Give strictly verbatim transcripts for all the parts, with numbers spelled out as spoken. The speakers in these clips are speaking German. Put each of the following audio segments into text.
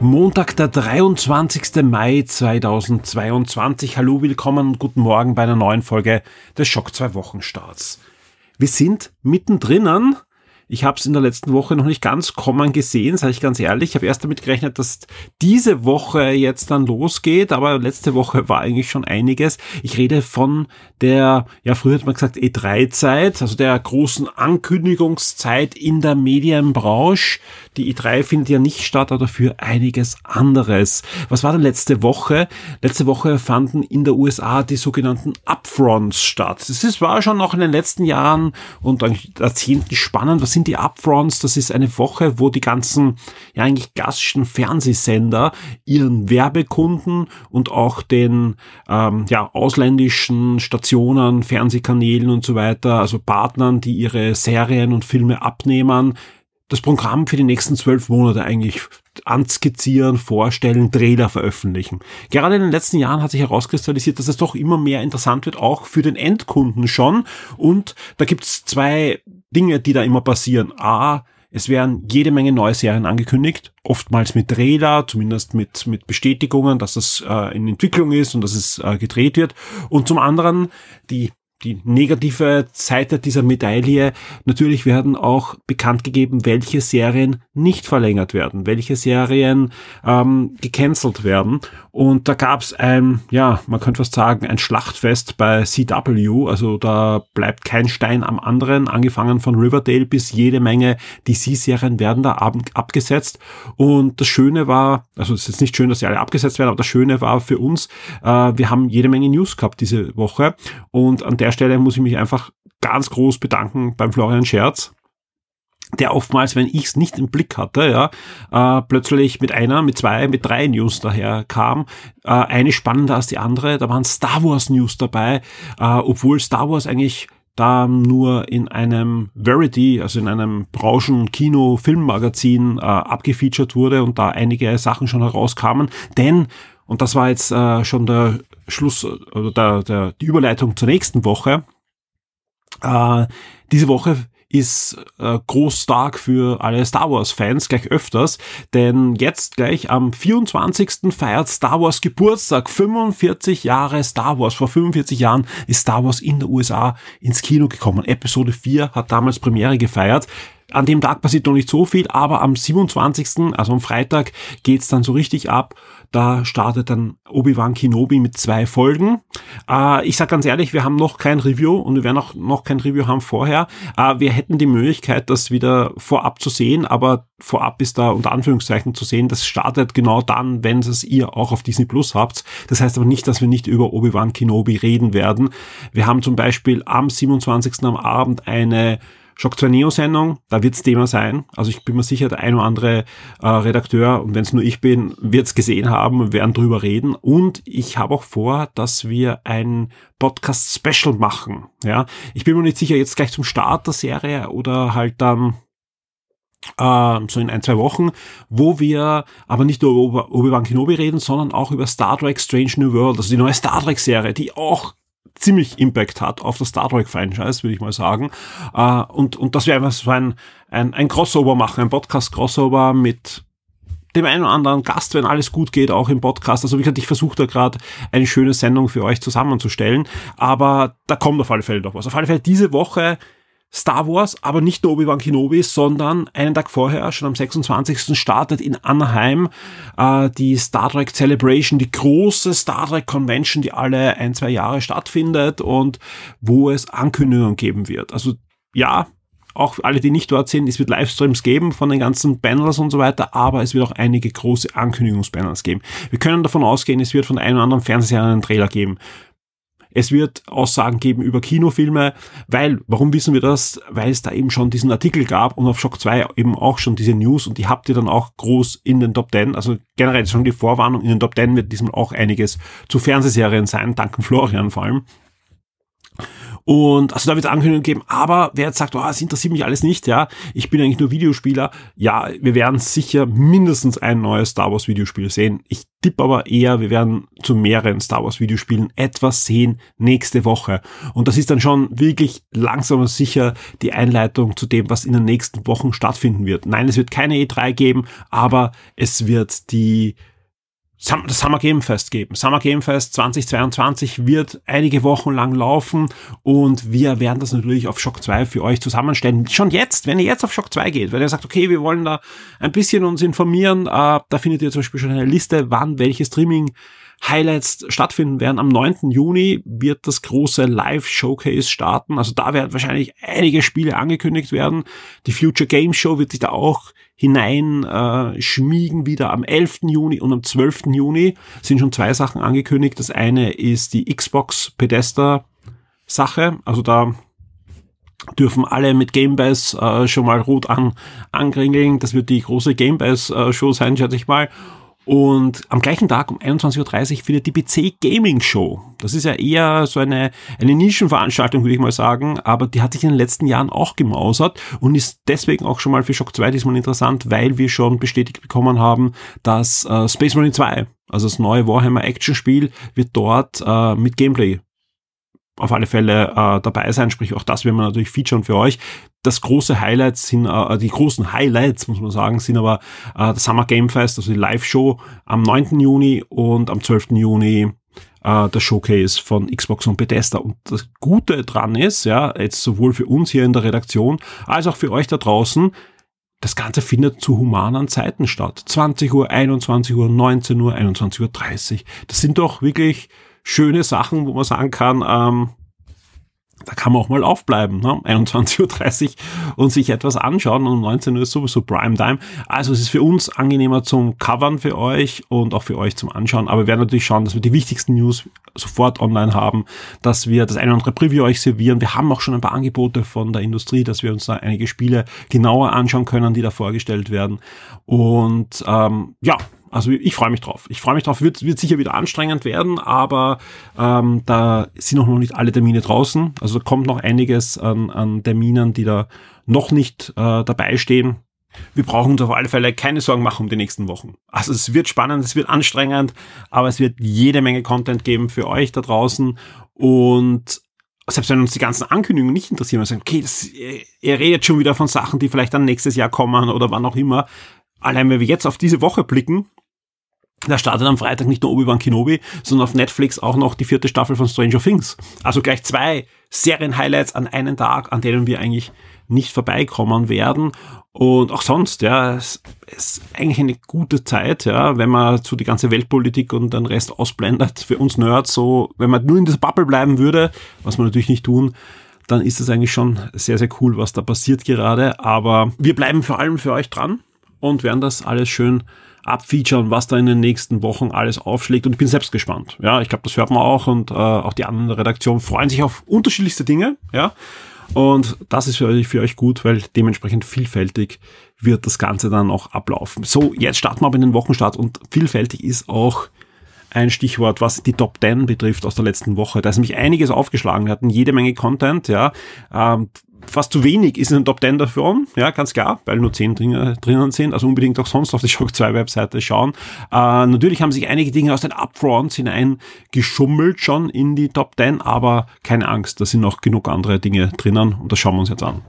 Montag, der dreiundzwanzigster Mai zweitausendzweiundzwanzig. Hallo, willkommen und guten Morgen bei einer neuen Folge des Shock zwei Wochenstarts. Wir sind mittendrin. Ich habe es in der letzten Woche noch nicht ganz kommen gesehen, sage ich ganz ehrlich. Ich habe erst damit gerechnet, dass diese Woche jetzt dann losgeht, aber letzte Woche war eigentlich schon einiges. Ich rede von der, ja früher hat man gesagt E drei Zeit, also der großen Ankündigungszeit in der Medienbranche. Die E drei findet ja nicht statt, aber dafür einiges anderes. Was war denn letzte Woche? Letzte Woche fanden in der U S A die sogenannten Upfronts statt. Das ist, war schon noch in den letzten Jahren und Jahrzehnten spannend. Was sind die Upfronts? Das ist eine Woche, wo die ganzen, ja eigentlich klassischen Fernsehsender ihren Werbekunden und auch den ähm, ja ausländischen Stationen, Fernsehkanälen und so weiter, also Partnern, die ihre Serien und Filme abnehmen, das Programm für die nächsten zwölf Monate eigentlich anskizzieren, vorstellen, Trailer veröffentlichen. Gerade in den letzten Jahren hat sich herauskristallisiert, dass es doch immer mehr interessant wird, auch für den Endkunden schon. Und da gibt's zwei Dinge, die da immer passieren. A, es werden jede Menge neue Serien angekündigt, oftmals mit Trailer, zumindest mit mit Bestätigungen, dass das äh, in Entwicklung ist und dass es äh, gedreht wird. Und zum anderen die Die negative Seite dieser Medaille, natürlich werden auch bekannt gegeben, welche Serien nicht verlängert werden, welche Serien ähm, gecancelt werden. Und da gab es ein, ja, man könnte fast sagen, ein Schlachtfest bei C W. Also da bleibt kein Stein am anderen, angefangen von Riverdale bis jede Menge D C-Serien werden da ab- abgesetzt. Und das Schöne war, also es ist jetzt nicht schön, dass sie alle abgesetzt werden, aber das Schöne war für uns, äh, wir haben jede Menge News gehabt diese Woche. Und an der Der Stelle muss ich mich einfach ganz groß bedanken beim Florian Scherz, der oftmals, wenn ich es nicht im Blick hatte, ja, äh, plötzlich mit einer, mit zwei, mit drei News daher kam. Äh, eine spannender als die andere. Da waren Star Wars News dabei, äh, obwohl Star Wars eigentlich da nur in einem Variety, also in einem Branchen-Kino-Filmmagazin äh, abgefeatured wurde und da einige Sachen schon herauskamen. Denn, und das war jetzt äh, schon der Schluss oder der, der, die Überleitung zur nächsten Woche. Äh, diese Woche ist äh, groß stark für alle Star Wars Fans, gleich öfters, denn jetzt gleich am vierundzwanzigsten feiert Star Wars Geburtstag, fünfundvierzig Jahre Star Wars. Vor fünfundvierzig Jahren ist Star Wars in der U S A ins Kino gekommen. Episode vier hat damals Premiere gefeiert. An dem Tag passiert noch nicht so viel, aber am siebenundzwanzigsten, also am Freitag, geht's dann so richtig ab. Da startet dann Obi-Wan Kenobi mit zwei Folgen. Äh, ich sag ganz ehrlich, wir haben noch kein Review und wir werden auch noch kein Review haben vorher. Äh, wir hätten die Möglichkeit, das wieder vorab zu sehen, aber vorab ist da unter Anführungszeichen zu sehen, das startet genau dann, wenn es ihr auch auf Disney Plus habt. Das heißt aber nicht, dass wir nicht über Obi-Wan Kenobi reden werden. Wir haben zum Beispiel am siebenundzwanzigsten am Abend eine Shock zwei Neo-Sendung, da wird's Thema sein. Also ich bin mir sicher, der ein oder andere äh, Redakteur, und wenn es nur ich bin, wird's gesehen haben und werden drüber reden. Und ich habe auch vor, dass wir ein Podcast-Special machen. Ja, ich bin mir nicht sicher, jetzt gleich zum Start der Serie oder halt dann äh, so in ein, zwei Wochen, wo wir aber nicht nur über Obi-Wan Kenobi reden, sondern auch über Star Trek Strange New World, also die neue Star Trek-Serie, die auch ziemlich Impact hat auf das Star Trek-Franchise, würde ich mal sagen. Uh, und, und dass wir einfach so ein, ein, ein Crossover machen, ein Podcast-Crossover mit dem einen oder anderen Gast, wenn alles gut geht, auch im Podcast. Also wie gesagt, ich versuche da gerade eine schöne Sendung für euch zusammenzustellen, aber da kommt auf alle Fälle noch was. Auf alle Fälle diese Woche Star Wars, aber nicht nur Obi-Wan Kenobi, sondern einen Tag vorher, schon am sechsundzwanzigsten startet in Anaheim äh, die Star Trek Celebration, die große Star Trek Convention, die alle ein, zwei Jahre stattfindet und wo es Ankündigungen geben wird. Also ja, auch alle, die nicht dort sind, es wird Livestreams geben von den ganzen Panels und so weiter, aber es wird auch einige große Ankündigungspanels geben. Wir können davon ausgehen, es wird von der einen oder anderen Fernsehserie einen Trailer geben. Es wird Aussagen geben über Kinofilme, weil, warum wissen wir das? Weil es da eben schon diesen Artikel gab und auf Shock zwei eben auch schon diese News, und die habt ihr dann auch groß in den Top Ten. Also generell schon die Vorwarnung, in den Top Ten wird diesmal auch einiges zu Fernsehserien sein, dank Florian vor allem. Und also da wird es Ankündigungen geben, aber wer jetzt sagt, oh, es interessiert mich alles nicht, ja, ich bin eigentlich nur Videospieler, ja, wir werden sicher mindestens ein neues Star Wars Videospiel sehen. Ich tippe aber eher, wir werden zu mehreren Star Wars Videospielen etwas sehen nächste Woche. Und das ist dann schon wirklich langsam und sicher die Einleitung zu dem, was in den nächsten Wochen stattfinden wird. Nein, es wird keine E drei geben, aber es wird die das Summer Game Fest geben. Summer Game Fest zwanzig zweiundzwanzig wird einige Wochen lang laufen, und wir werden das natürlich auf Shock zwei für euch zusammenstellen. Schon jetzt, wenn ihr jetzt auf Shock zwei geht, wenn ihr sagt, okay, wir wollen da ein bisschen uns informieren, äh, da findet ihr zum Beispiel schon eine Liste, wann welche Streaming Highlights stattfinden werden. Am neunten Juni wird das große Live-Showcase starten. Also da werden wahrscheinlich einige Spiele angekündigt werden. Die Future Game Show wird sich da auch hinein äh, schmiegen wieder. Am elften Juni und am zwölften Juni sind schon zwei Sachen angekündigt. Das eine ist die Xbox Bethesda Sache. Also da dürfen alle mit Gamepass äh, schon mal rot an ankringeln. Das wird die große Gamepass äh, Show sein, schätze ich mal. Und am gleichen Tag um einundzwanzig Uhr dreißig findet die P C Gaming Show. Das ist ja eher so eine, eine Nischenveranstaltung, würde ich mal sagen, aber die hat sich in den letzten Jahren auch gemausert und ist deswegen auch schon mal für Shock zwei diesmal interessant, weil wir schon bestätigt bekommen haben, dass äh, Space Marine zwei, also das neue Warhammer Action-Spiel, wird dort äh, mit Gameplay auf alle Fälle äh, dabei sein, sprich auch das werden wir natürlich featuren für euch. Das große Highlights sind, äh, die großen Highlights, muss man sagen, sind aber äh, das Summer Game Fest, also die Live-Show am neunten Juni und am zwölften Juni äh, das Showcase von Xbox und Bethesda. Und das Gute dran ist, ja, jetzt sowohl für uns hier in der Redaktion, als auch für euch da draußen, das Ganze findet zu humanen Zeiten statt. zwanzig Uhr, einundzwanzig Uhr, neunzehn Uhr, einundzwanzig Uhr dreißig. Das sind doch wirklich schöne Sachen, wo man sagen kann, ähm, da kann man auch mal aufbleiben, ne? einundzwanzig Uhr dreißig und sich etwas anschauen, und um neunzehn Uhr ist sowieso Primetime. Also es ist für uns angenehmer zum Covern für euch und auch für euch zum Anschauen. Aber wir werden natürlich schauen, dass wir die wichtigsten News sofort online haben, dass wir das eine oder andere Preview euch servieren. Wir haben auch schon ein paar Angebote von der Industrie, dass wir uns da einige Spiele genauer anschauen können, die da vorgestellt werden. Und ähm, ja, also ich freue mich drauf. Ich freue mich drauf, wird, wird sicher wieder anstrengend werden, aber ähm, da sind auch noch nicht alle Termine draußen. Also da kommt noch einiges an, an Terminen, die da noch nicht äh, dabei stehen. Wir brauchen uns auf alle Fälle keine Sorgen machen um die nächsten Wochen. Also es wird spannend, es wird anstrengend, aber es wird jede Menge Content geben für euch da draußen. Und selbst wenn uns die ganzen Ankündigungen nicht interessieren, wir sagen, okay, das, ihr redet schon wieder von Sachen, die vielleicht dann nächstes Jahr kommen oder wann auch immer. Allein wenn wir jetzt auf diese Woche blicken, da startet am Freitag nicht nur Obi-Wan Kenobi, sondern auf Netflix auch noch die vierte Staffel von Stranger Things. Also gleich zwei Serien-Highlights an einem Tag, an denen wir eigentlich nicht vorbeikommen werden. Und auch sonst, ja, es ist eigentlich eine gute Zeit, ja, wenn man so die ganze Weltpolitik und den Rest ausblendet. Für uns Nerds so, wenn man nur in dieser Bubble bleiben würde, was wir natürlich nicht tun, dann ist es eigentlich schon sehr, sehr cool, was da passiert gerade. Aber wir bleiben vor allem für euch dran und werden das alles schön abfeaturen, was da in den nächsten Wochen alles aufschlägt, und ich bin selbst gespannt. Ja, ich glaube, das hört man auch, und äh, auch die anderen Redaktionen freuen sich auf unterschiedlichste Dinge, ja, und das ist für euch, für euch gut, weil dementsprechend vielfältig wird das Ganze dann auch ablaufen. So, jetzt starten wir aber in den Wochenstart, und vielfältig ist auch ein Stichwort, was die Top Ten betrifft aus der letzten Woche. Da ist nämlich einiges aufgeschlagen, wir hatten jede Menge Content, ja, ähm, fast zu wenig ist in den Top Ten davon, ja, ganz klar, weil nur zehn Dinge drinnen sind, also unbedingt auch sonst auf die Shock zwei Webseite schauen. Äh, natürlich haben sich einige Dinge aus den Upfronts hinein geschummelt schon in die Top Ten, aber keine Angst, da sind noch genug andere Dinge drinnen, und das schauen wir uns jetzt an.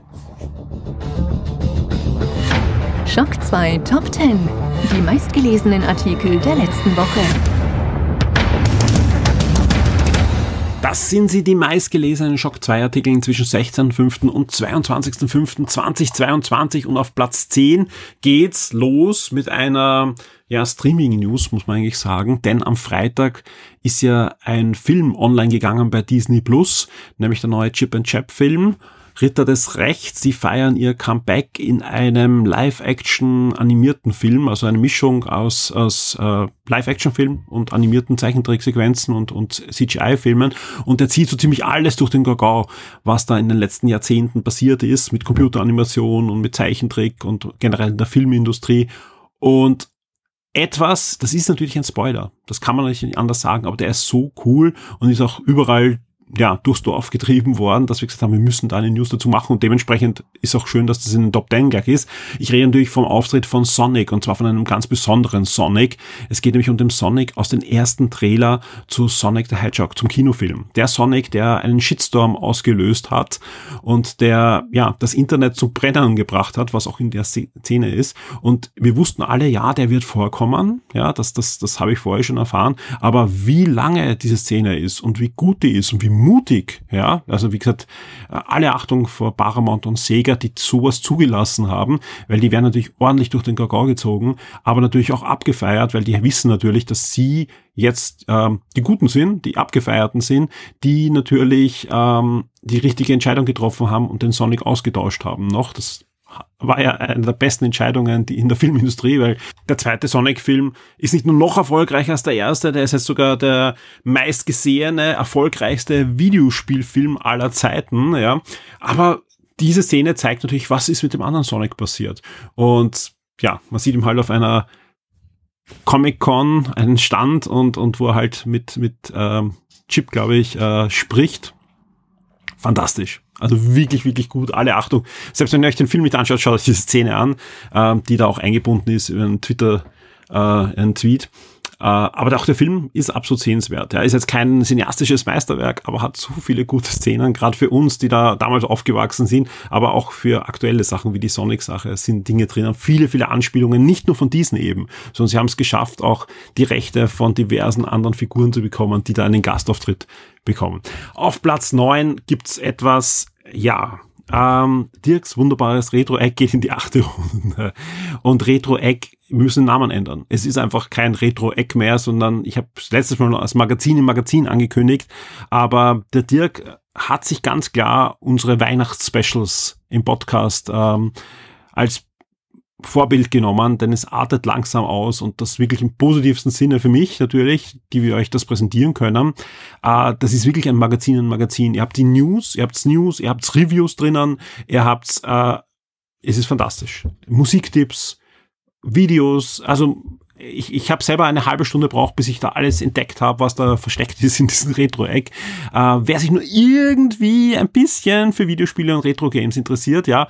Shock zwei Top Ten, die meistgelesenen Artikel der letzten Woche. Das sind sie, die meistgelesenen Shock zwei Artikel zwischen sechzehnten fünften und zweiundzwanzigsten fünften zweitausendzweiundzwanzig, und auf Platz zehn geht's los mit einer, ja, Streaming-News, muss man eigentlich sagen, denn am Freitag ist ja ein Film online gegangen bei Disney Plus, nämlich der neue Chip and Chap Film. Ritter des Rechts, die feiern ihr Comeback in einem Live-Action animierten Film, also eine Mischung aus, aus äh, Live-Action-Film und animierten Zeichentricksequenzen und, und C G I-Filmen, und der zieht so ziemlich alles durch den Gagau, was da in den letzten Jahrzehnten passiert ist, mit Computeranimation und mit Zeichentrick und generell in der Filmindustrie. Und etwas, das ist natürlich ein Spoiler, das kann man nicht anders sagen, aber der ist so cool und ist auch überall ja durchs Dorf getrieben worden, dass wir gesagt haben, wir müssen da eine News dazu machen, und dementsprechend ist auch schön, dass das in den Top Ten gleich ist. Ich rede natürlich vom Auftritt von Sonic, und zwar von einem ganz besonderen Sonic. Es geht nämlich um den Sonic aus dem ersten Trailer zu Sonic the Hedgehog, zum Kinofilm. Der Sonic, der einen Shitstorm ausgelöst hat und der ja das Internet zum Brennen gebracht hat, was auch in der Szene ist. Und wir wussten alle, ja, der wird vorkommen, ja, das, das, das habe ich vorher schon erfahren, aber wie lange diese Szene ist und wie gut die ist und wie mutig, ja, also wie gesagt, alle Achtung vor Paramount und Sega, die sowas zugelassen haben, weil die werden natürlich ordentlich durch den Gagau gezogen, aber natürlich auch abgefeiert, weil die wissen natürlich, dass sie jetzt ähm, die Guten sind, die Abgefeierten sind, die natürlich ähm, die richtige Entscheidung getroffen haben und den Sonic ausgetauscht haben noch. Das war ja eine der besten Entscheidungen die in der Filmindustrie, weil der zweite Sonic-Film ist nicht nur noch erfolgreicher als der erste, der ist jetzt sogar der meistgesehene, erfolgreichste Videospielfilm aller Zeiten, ja. Aber diese Szene zeigt natürlich, was ist mit dem anderen Sonic passiert. Und ja, man sieht ihn halt auf einer Comic-Con, einen Stand, und, und wo er halt mit, mit ähm, Chip, glaube ich, äh, spricht. Fantastisch. Also wirklich, wirklich gut. Alle Achtung. Selbst wenn ihr euch den Film nicht anschaut, schaut euch diese Szene an, äh, die da auch eingebunden ist über einen Twitter, äh, einen Tweet. Äh, aber auch der Film ist absolut sehenswert. Er ist jetzt kein cineastisches Meisterwerk, aber hat so viele gute Szenen, gerade für uns, die da damals aufgewachsen sind, aber auch für aktuelle Sachen wie die Sonic-Sache sind Dinge drin. Viele, viele Anspielungen, nicht nur von Disney eben, sondern sie haben es geschafft, auch die Rechte von diversen anderen Figuren zu bekommen, die da einen Gastauftritt bekommen. Auf Platz neun gibt's etwas, ja, ähm, Dirks wunderbares Retro-Egg geht in die achte Runde. Und Retro-Egg, wir müssen den Namen ändern. Es ist einfach kein Retro-Egg mehr, sondern ich habe letztes Mal als Magazin im Magazin angekündigt, aber der Dirk hat sich ganz klar unsere Weihnachts-Specials im Podcast ähm, als Vorbild genommen, denn es artet langsam aus, und das wirklich im positivsten Sinne für mich natürlich, die wir euch das präsentieren können. Äh, das ist wirklich ein Magazin, ein Magazin. Ihr habt die News, ihr habt's News, ihr habt's Reviews drinnen, ihr habt's, äh, es ist fantastisch. Musiktipps, Videos, also ich, ich habe selber eine halbe Stunde braucht, bis ich da alles entdeckt habe, was da versteckt ist in diesem Retro-Eck. Äh, wer sich nur irgendwie ein bisschen für Videospiele und Retro-Games interessiert, ja,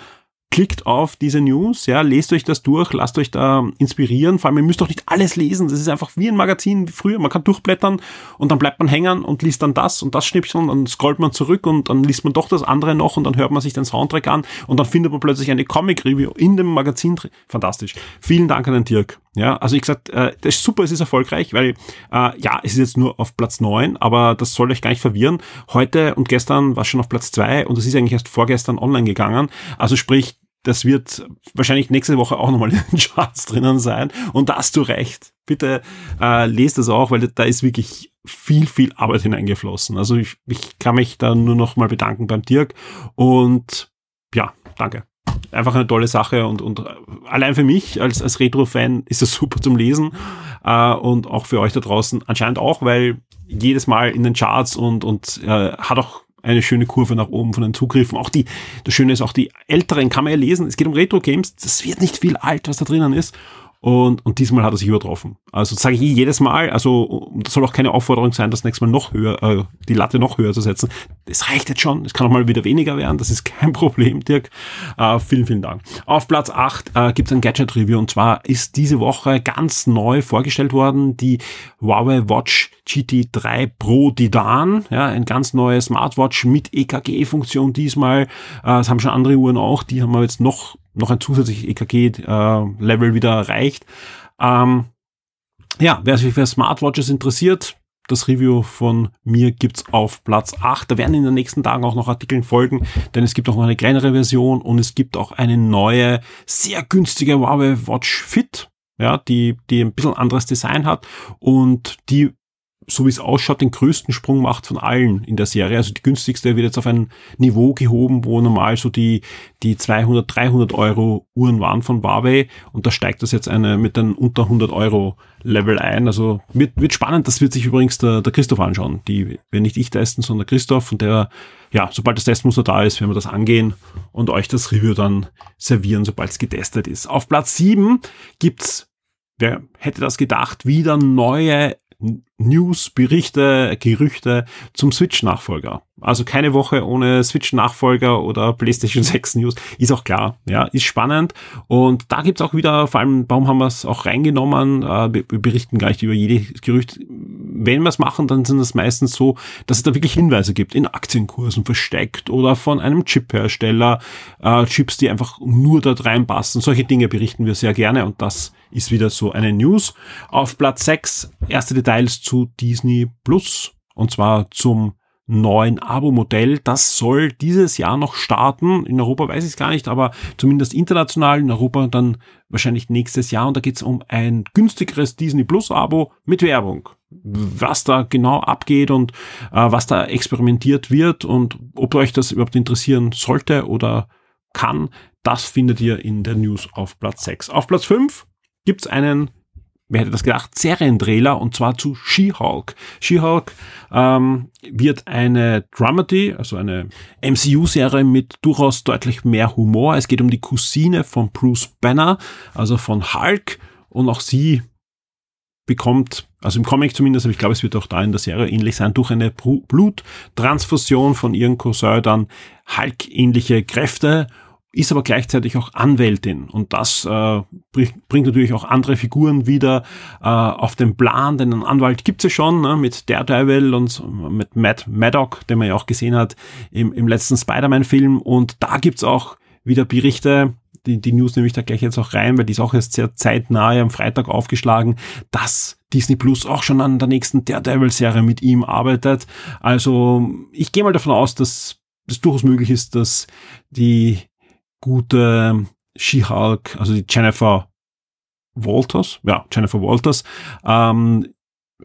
klickt auf diese News, ja, lest euch das durch, lasst euch da inspirieren. Vor allem, ihr müsst doch nicht alles lesen. Das ist einfach wie ein Magazin wie früher. Man kann durchblättern und dann bleibt man hängen und liest dann das und das Schnippchen und dann scrollt man zurück und dann liest man doch das andere noch und dann hört man sich den Soundtrack an und dann findet man plötzlich eine Comic-Review in dem Magazin drin. Fantastisch. Vielen Dank an den Dirk. Ja, also ich gesagt, äh, das ist super, es ist erfolgreich, weil äh, ja, es ist jetzt nur auf Platz neun, aber das soll euch gar nicht verwirren. Heute und gestern war es schon auf Platz zwei und es ist eigentlich erst vorgestern online gegangen. Also sprich, das wird wahrscheinlich nächste Woche auch nochmal in den Charts drinnen sein. Und da hast du recht. Bitte äh, lest das auch, weil da ist wirklich viel, viel Arbeit hineingeflossen. Also ich, ich kann mich da nur nochmal bedanken beim Dirk. Und ja, danke. Einfach eine tolle Sache. Und, und allein für mich als, als Retro-Fan ist das super zum Lesen. Äh, und auch für euch da draußen anscheinend auch, weil jedes Mal in den Charts und, und äh, hat auch eine schöne Kurve nach oben von den Zugriffen. Auch die, das Schöne ist, auch die Älteren kann man ja lesen. Es geht um Retro-Games. Das wird nicht viel alt, was da drinnen ist. Und, und diesmal hat er sich übertroffen. Also sage ich jedes Mal, also das soll auch keine Aufforderung sein, das nächste Mal noch höher, äh, die Latte noch höher zu setzen. Das reicht jetzt schon. Es kann auch mal wieder weniger werden. Das ist kein Problem, Dirk. Äh, vielen, vielen Dank. Auf Platz acht äh, gibt es ein Gadget-Review. Und zwar ist diese Woche ganz neu vorgestellt worden die Huawei Watch G T drei Pro Titan. Ja, ein ganz neues Smartwatch mit E K G-Funktion diesmal. Äh, das haben schon andere Uhren auch. Die haben wir jetzt noch noch ein zusätzliches E K G-Level äh, wieder erreicht. Ähm, ja, wer sich für Smartwatches interessiert, das Review von mir gibt's auf Platz acht. Da werden in den nächsten Tagen auch noch Artikeln folgen, denn es gibt auch noch eine kleinere Version und es gibt auch eine neue, sehr günstige Huawei Watch Fit, ja, die, die ein bisschen anderes Design hat und die so wie es ausschaut, den größten Sprung macht von allen in der Serie. Also die günstigste wird jetzt auf ein Niveau gehoben, wo normal so die die zweihundert, dreihundert Euro Uhren waren von Huawei, und da steigt das jetzt eine mit einem unter hundert Euro Level ein. Also wird, wird spannend. Das wird sich übrigens der, der Christoph anschauen. Die werden nicht ich testen, sondern Christoph, und der, ja, sobald das Testmuster da ist, werden wir das angehen und euch das Review dann servieren, sobald es getestet ist. Auf Platz sieben gibt's, wer hätte das gedacht, wieder neue News, Berichte, Gerüchte zum Switch-Nachfolger. Also keine Woche ohne Switch-Nachfolger oder PlayStation sechs News, ist auch klar, ja, ist spannend. Und da gibt's auch wieder, vor allem, warum haben wir es auch reingenommen, wir berichten gar nicht über jedes Gerücht. Wenn wir es machen, dann sind es meistens so, dass es da wirklich Hinweise gibt, in Aktienkursen versteckt oder von einem Chip-Hersteller, äh, Chips, die einfach nur da reinpassen. Solche Dinge berichten wir sehr gerne, und das ist wieder so eine News. Auf Platz sechs, erste Details zu Disney Plus, und zwar zum neuen Abo-Modell. Das soll dieses Jahr noch starten. In Europa weiß ich es gar nicht, aber zumindest international. In Europa dann wahrscheinlich nächstes Jahr. Und da geht es um ein günstigeres Disney Plus-Abo mit Werbung. Was da genau abgeht und äh, was da experimentiert wird und ob euch das überhaupt interessieren sollte oder kann, das findet ihr in der News auf Platz sechs. Auf Platz fünf gibt es einen, wer hätte das gedacht, Serientrailer, und zwar zu She-Hulk. She-Hulk ähm, wird eine Dramedy, also eine M C U-Serie mit durchaus deutlich mehr Humor. Es geht um die Cousine von Bruce Banner, also von Hulk, und auch sie bekommt, also im Comic zumindest, aber ich glaube, es wird auch da in der Serie ähnlich sein, durch eine Bluttransfusion von ihrem Cousin dann Hulk-ähnliche Kräfte, ist aber gleichzeitig auch Anwältin, und das äh, bringt natürlich auch andere Figuren wieder äh, auf den Plan, denn einen Anwalt gibt's ja schon, ne, mit Daredevil und mit Matt Murdock, den man ja auch gesehen hat im, im letzten Spider-Man-Film, und da gibt's auch wieder Berichte. Die, die News nehme ich da gleich jetzt auch rein, weil die ist auch erst sehr zeitnah am Freitag aufgeschlagen, dass Disney Plus auch schon an der nächsten Daredevil-Serie mit ihm arbeitet. Also ich gehe mal davon aus, dass es durchaus möglich ist, dass die gute She-Hulk, also die Jennifer Walters, ja, Jennifer Walters, ähm,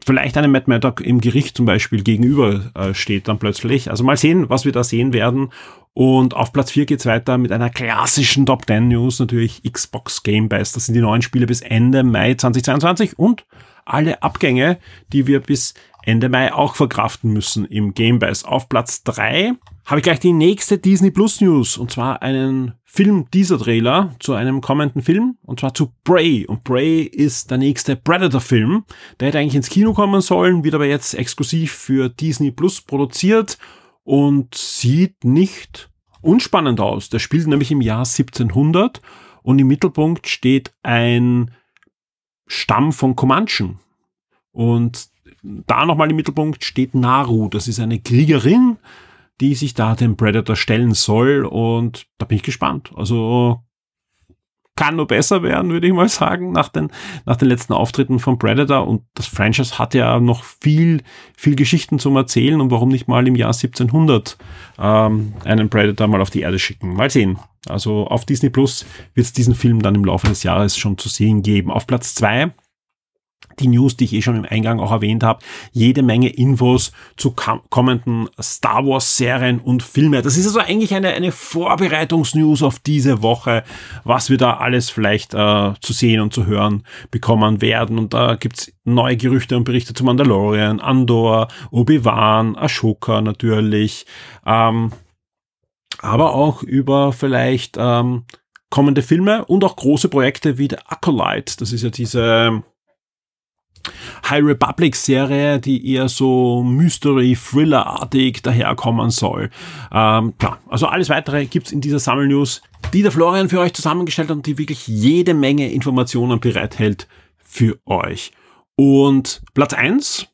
vielleicht einem Matt Murdock im Gericht zum Beispiel gegenüber äh, steht dann plötzlich. Also mal sehen, was wir da sehen werden. Und auf Platz vier geht's weiter mit einer klassischen Top Ten News, natürlich Xbox Game Pass. Das sind die neuen Spiele bis Ende Mai zweitausendzweiundzwanzig und alle Abgänge, die wir bis Ende Mai auch verkraften müssen im Game Pass. Auf Platz drei habe ich gleich die nächste Disney Plus News, und zwar einen Film-Teaser-Trailer zu einem kommenden Film, und zwar zu Prey. Und Prey ist der nächste Predator-Film. Der hätte eigentlich ins Kino kommen sollen, wird aber jetzt exklusiv für Disney Plus produziert und sieht nicht unspannend aus. Der spielt nämlich im Jahr siebzehnhundert und im Mittelpunkt steht ein Stamm von Comanchen. Und da nochmal im Mittelpunkt steht Naru. Das ist eine Kriegerin, die sich da dem Predator stellen soll, und da bin ich gespannt. Also kann nur besser werden, würde ich mal sagen, nach den, nach den letzten Auftritten von Predator, und das Franchise hat ja noch viel, viel Geschichten zum Erzählen, und warum nicht mal im Jahr siebzehnhundert ähm, einen Predator mal auf die Erde schicken. Mal sehen. Also auf Disney Plus wird es diesen Film dann im Laufe des Jahres schon zu sehen geben. Auf Platz zwei die News, die ich eh schon im Eingang auch erwähnt habe, jede Menge Infos zu kam- kommenden Star Wars Serien und Filme. Das ist also eigentlich eine, eine Vorbereitungs-News auf diese Woche, was wir da alles vielleicht äh, zu sehen und zu hören bekommen werden. Und da gibt's neue Gerüchte und Berichte zu Mandalorian, Andor, Obi-Wan, Ashoka natürlich, ähm, aber auch über vielleicht ähm, kommende Filme und auch große Projekte wie The Acolyte. Das ist ja diese High Republic-Serie, die eher so Mystery-Thriller-artig daherkommen soll. Ähm, klar, also alles Weitere gibt's in dieser Sammelnews, die der Florian für euch zusammengestellt hat und die wirklich jede Menge Informationen bereithält für euch. Und Platz eins,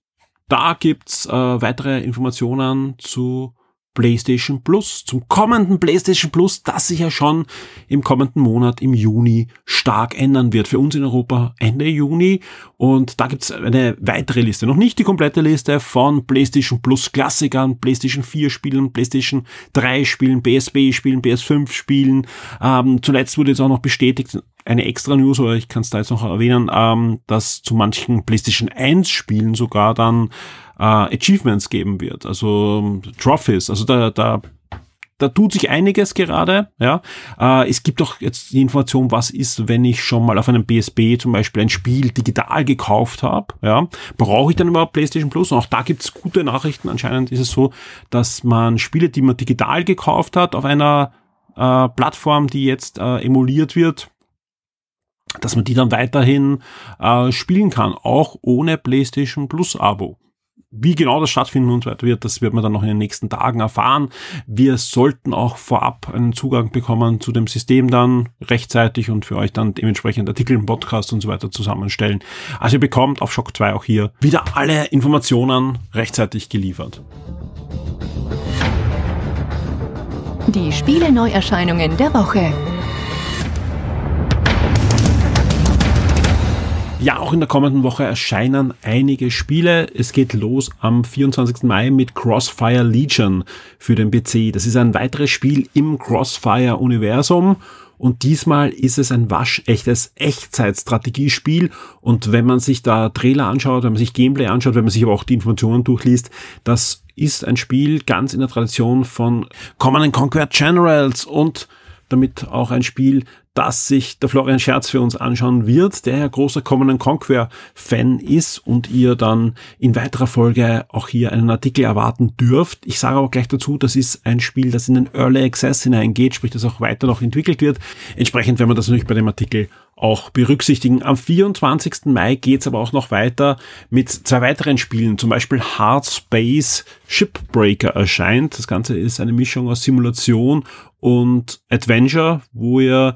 da gibt's äh, weitere Informationen zu PlayStation Plus, zum kommenden PlayStation Plus, das sich ja schon im kommenden Monat im Juni stark ändern wird. Für uns in Europa Ende Juni, und da gibt's eine weitere Liste, noch nicht die komplette Liste von PlayStation Plus Klassikern, PlayStation vier Spielen, PlayStation drei Spielen, P S P Spielen, P S fünf Spielen. Ähm, zuletzt wurde jetzt auch noch bestätigt, eine extra News, oder ich kann es da jetzt noch erwähnen, ähm, dass zu manchen PlayStation eins Spielen sogar dann äh, Achievements geben wird, also äh, Trophies, also da, da, da tut sich einiges gerade, ja. Äh, es gibt auch jetzt die Information, was ist, wenn ich schon mal auf einem P S P zum Beispiel ein Spiel digital gekauft habe, ja, brauche ich dann überhaupt PlayStation Plus? Und auch da gibt's gute Nachrichten, anscheinend ist es so, dass man Spiele, die man digital gekauft hat, auf einer äh, Plattform, die jetzt äh, emuliert wird, dass man die dann weiterhin äh, spielen kann, auch ohne PlayStation Plus Abo. Wie genau das stattfinden und weiter wird, das wird man dann noch in den nächsten Tagen erfahren. Wir sollten auch vorab einen Zugang bekommen zu dem System dann rechtzeitig und für euch dann dementsprechend Artikel, Podcast und so weiter zusammenstellen. Also ihr bekommt auf Shock zwei auch hier wieder alle Informationen rechtzeitig geliefert. Die Spiele-Neuerscheinungen der Woche. Ja, auch in der kommenden Woche erscheinen einige Spiele. Es geht los am vierundzwanzigsten Mai mit Crossfire Legion für den P C. Das ist ein weiteres Spiel im Crossfire-Universum. Und diesmal ist es ein waschechtes Echtzeitstrategiespiel. Und wenn man sich da Trailer anschaut, wenn man sich Gameplay anschaut, wenn man sich aber auch die Informationen durchliest, das ist ein Spiel ganz in der Tradition von Command and Conquer Generals und damit auch ein Spiel, dass sich der Florian Scherz für uns anschauen wird, der ja großer Command and Conquer-Fan ist und ihr dann in weiterer Folge auch hier einen Artikel erwarten dürft. Ich sage aber gleich dazu, das ist ein Spiel, das in den Early Access hineingeht, sprich, das auch weiter noch entwickelt wird. Entsprechend werden wir das natürlich bei dem Artikel auch berücksichtigen. Am vierundzwanzigsten Mai geht's aber auch noch weiter mit zwei weiteren Spielen, zum Beispiel Hard Space Shipbreaker erscheint. Das Ganze ist eine Mischung aus Simulation und Adventure, wo ihr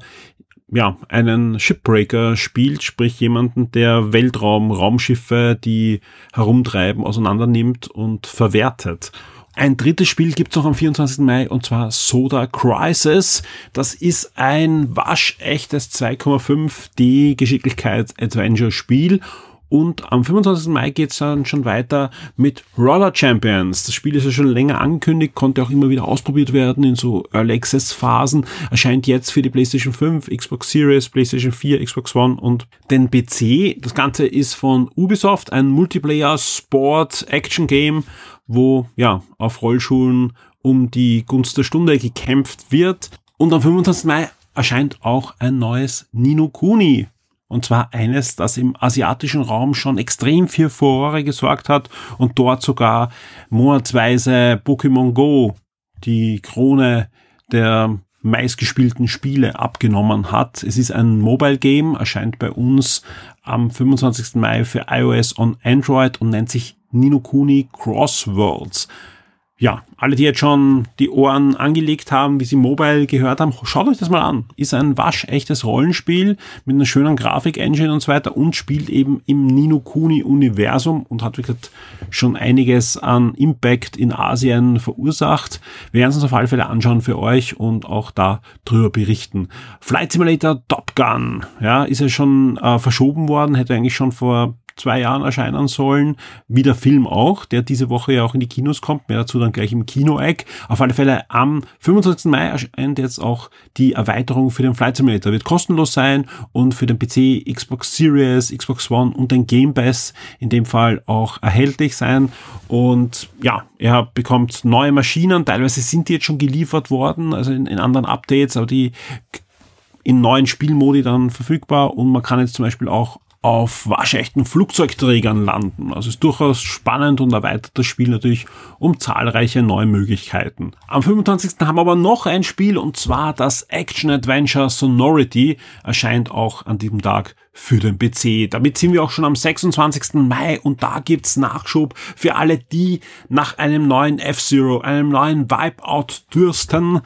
ja einen Shipbreaker spielt, sprich jemanden, der Weltraum-Raumschiffe, die herumtreiben, auseinander nimmt und verwertet. Ein drittes Spiel gibt's noch am vierundzwanzigsten Mai, und zwar Soda Crisis. Das ist ein waschechtes zwei Komma fünf D-Geschicklichkeits-Adventure-Spiel. Und am fünfundzwanzigsten Mai geht's dann schon weiter mit Roller Champions. Das Spiel ist ja schon länger angekündigt, konnte auch immer wieder ausprobiert werden in so Early Access Phasen. Erscheint jetzt für die PlayStation fünf, Xbox Series, PlayStation vier, Xbox One und den P C. Das Ganze ist von Ubisoft, ein Multiplayer-Sport-Action-Game, wo ja auf Rollschuhen um die Gunst der Stunde gekämpft wird. Und am fünfundzwanzigsten Mai erscheint auch ein neues Ni no Kuni. Und zwar eines, das im asiatischen Raum schon extrem viel Furore gesorgt hat und dort sogar monatsweise Pokémon Go die Krone der meistgespielten Spiele abgenommen hat. Es ist ein Mobile Game, erscheint bei uns am fünfundzwanzigsten Mai für iOS und Android und nennt sich Ni no Kuni Cross Worlds. Ja, alle, die jetzt schon die Ohren angelegt haben, wie sie Mobile gehört haben, schaut euch das mal an. Ist ein waschechtes Rollenspiel mit einer schönen Grafik-Engine und so weiter und spielt eben im Ni no Kuni-Universum und hat wirklich schon einiges an Impact in Asien verursacht. Wir werden es uns auf alle Fälle anschauen für euch und auch da drüber berichten. Flight Simulator Top Gun, ja, ist ja schon äh, verschoben worden, hätte eigentlich schon vor zwei Jahren erscheinen sollen, wie der Film auch, der diese Woche ja auch in die Kinos kommt, mehr dazu dann gleich im Kino-Eck. Auf alle Fälle am fünfundzwanzigsten Mai erscheint jetzt auch die Erweiterung für den Flight Simulator, wird kostenlos sein und für den P C, Xbox Series, Xbox One und den Gamepass in dem Fall auch erhältlich sein und ja, ihr bekommt neue Maschinen, teilweise sind die jetzt schon geliefert worden, also in, in anderen Updates, aber die in neuen Spielmodi dann verfügbar und man kann jetzt zum Beispiel auch auf waschechten Flugzeugträgern landen. Also ist durchaus spannend und erweitert das Spiel natürlich um zahlreiche neue Möglichkeiten. Am fünfundzwanzigsten haben wir aber noch ein Spiel und zwar das Action-Adventure Sonority, erscheint auch an diesem Tag für den P C. Damit sind wir auch schon am sechsundzwanzigsten Mai und da gibt's Nachschub für alle, die nach einem neuen F-Zero, einem neuen Wipeout dürsten.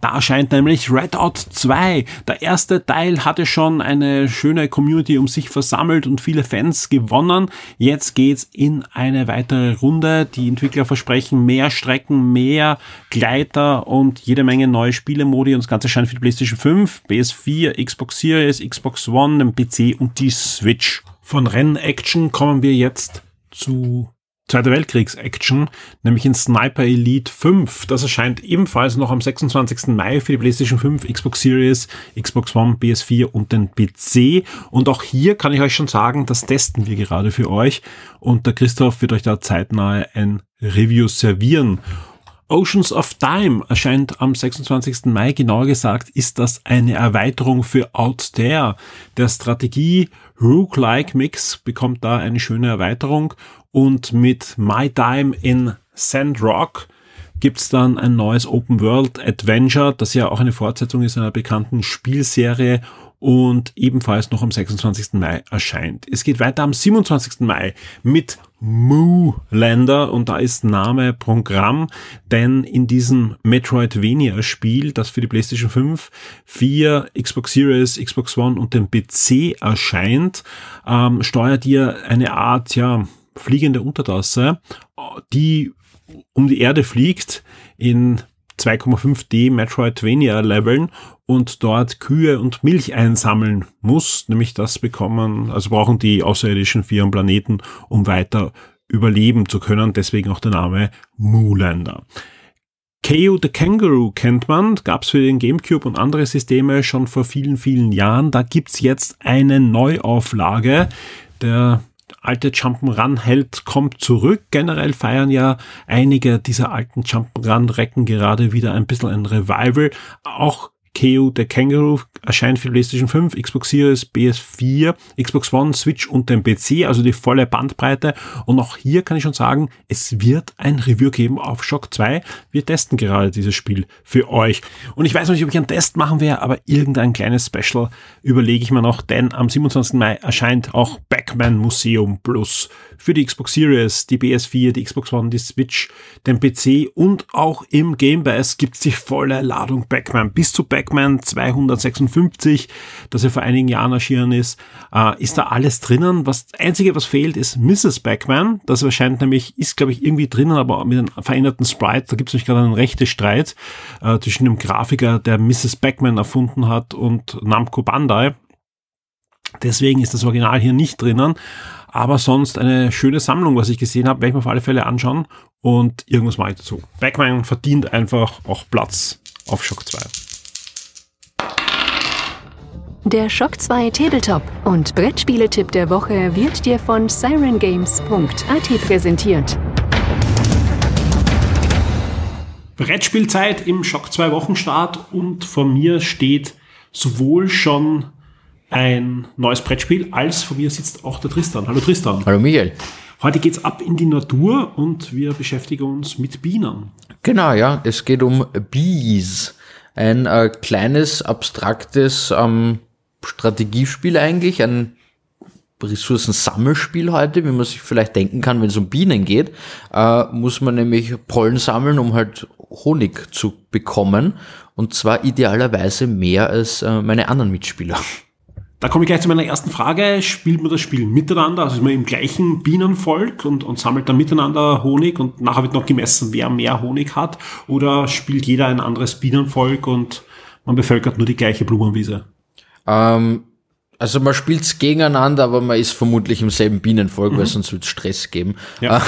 Da erscheint nämlich Redout zwei. Der erste Teil hatte schon eine schöne Community um sich versammelt und viele Fans gewonnen. Jetzt geht's in eine weitere Runde. Die Entwickler versprechen mehr Strecken, mehr Gleiter und jede Menge neue Spielemodi. Und das Ganze erscheint für die PlayStation fünf, P S vier, Xbox Series, Xbox One, den P C und die Switch. Von Renn-Action kommen wir jetzt zu Zweite Weltkriegs-Action, nämlich in Sniper Elite fünf. Das erscheint ebenfalls noch am sechsundzwanzigsten Mai für die PlayStation fünf, Xbox Series, Xbox One, P S vier und den P C. Und auch hier kann ich euch schon sagen, das testen wir gerade für euch. Und der Christoph wird euch da zeitnah ein Review servieren. Oceans of Time erscheint am sechsundzwanzigsten Mai. Genauer gesagt ist das eine Erweiterung für Out There. Der Strategie-Rook-like-Mix bekommt da eine schöne Erweiterung. Und mit My Time in Sandrock gibt's dann ein neues Open-World-Adventure, das ja auch eine Fortsetzung ist einer bekannten Spielserie und ebenfalls noch am sechsundzwanzigsten Mai erscheint. Es geht weiter am siebenundzwanzigsten Mai mit Moolander, und da ist Name Programm, denn in diesem Metroidvania-Spiel, das für die PlayStation fünf, vier, Xbox Series, Xbox One und den P C erscheint, ähm, steuert ihr eine Art, ja, fliegende Untertasse, die um die Erde fliegt in zwei Komma fünf D Metroidvania-Leveln und dort Kühe und Milch einsammeln muss. Nämlich das bekommen, also brauchen die Außerirdischen für ihren Planeten, um weiter überleben zu können. Deswegen auch der Name Moolander. K O the Kangaroo kennt man, gab's für den Gamecube und andere Systeme schon vor vielen, vielen Jahren. Da gibt's jetzt eine Neuauflage. Der alte Jump'n'Run-Held kommt zurück. Generell feiern ja einige dieser alten Jump'n'Run-Recken gerade wieder ein bisschen ein Revival. Auch K O der Kangaroo erscheint für PlayStation fünf, Xbox Series, P S vier, Xbox One, Switch und den P C, also die volle Bandbreite. Und auch hier kann ich schon sagen, es wird ein Review geben auf Shock zwei. Wir testen gerade dieses Spiel für euch. Und ich weiß noch nicht, ob ich einen Test machen werde, aber irgendein kleines Special überlege ich mir noch, denn am siebenundzwanzigsten Mai erscheint auch Pac-Man Museum Plus für die Xbox Series, die P S vier, die Xbox One, die Switch, den P C und auch im Gamepass gibt's die volle Ladung Pac-Man. Bis zu Pac-Man Pac-Man zweihundertsechsundfünfzig, das ja vor einigen Jahren erschienen ist, äh, ist da alles drinnen. Was Einzige, was fehlt, ist Misses Pac-Man. Das erscheint nämlich, ist glaube ich irgendwie drinnen, aber mit einem veränderten Sprite. Da gibt es nämlich gerade einen Rechtestreit äh, zwischen dem Grafiker, der Misses Pac-Man erfunden hat, und Namco Bandai. Deswegen ist das Original hier nicht drinnen. Aber sonst eine schöne Sammlung, was ich gesehen habe, werde ich mir auf alle Fälle anschauen und irgendwas mache ich dazu. Pac-Man verdient einfach auch Platz auf Shock zwei. Der Shock zwei Tabletop- und Brettspiele-Tipp der Woche wird dir von sirengames punkt a t präsentiert. Brettspielzeit im Shock zwei Wochenstart, und von mir steht sowohl schon ein neues Brettspiel, als von mir sitzt auch der Tristan. Hallo Tristan. Hallo Miguel. Heute geht's ab in die Natur und wir beschäftigen uns mit Bienen. Genau, ja. Es geht um Bees. Ein äh, kleines, abstraktes ähm, Strategiespiel eigentlich, ein Ressourcensammelspiel heute, wie man sich vielleicht denken kann, wenn es um Bienen geht, äh, muss man nämlich Pollen sammeln, um halt Honig zu bekommen, und zwar idealerweise mehr als äh, meine anderen Mitspieler. Da komme ich gleich zu meiner ersten Frage. Spielt man das Spiel miteinander? Also ist man im gleichen Bienenvolk und, und sammelt dann miteinander Honig und nachher wird noch gemessen, wer mehr Honig hat? Oder spielt jeder ein anderes Bienenvolk und man bevölkert nur die gleiche Blumenwiese? Ähm, also man spielt es gegeneinander, aber man ist vermutlich im selben Bienenvolk, mhm. weil sonst wird es Stress geben. Ja.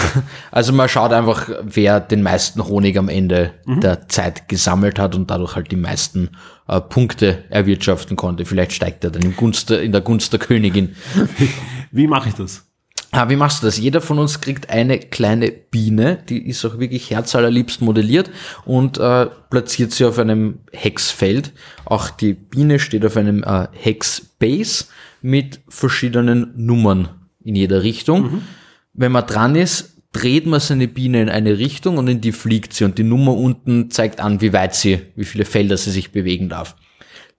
Also man schaut einfach, wer den meisten Honig am Ende mhm. der Zeit gesammelt hat und dadurch halt die meisten Äh, Punkte erwirtschaften konnte. Vielleicht steigt er dann im Gunst, in der Gunst der Königin. Wie, wie mache ich das? Ah, wie machst du das? Jeder von uns kriegt eine kleine Biene, die ist auch wirklich herzallerliebst modelliert, und äh, platziert sie auf einem Hexfeld. Auch die Biene steht auf einem äh, Hexbase mit verschiedenen Nummern in jeder Richtung. Mhm. Wenn man dran ist, dreht man seine Biene in eine Richtung und in die fliegt sie, und die Nummer unten zeigt an, wie weit sie, wie viele Felder sie sich bewegen darf.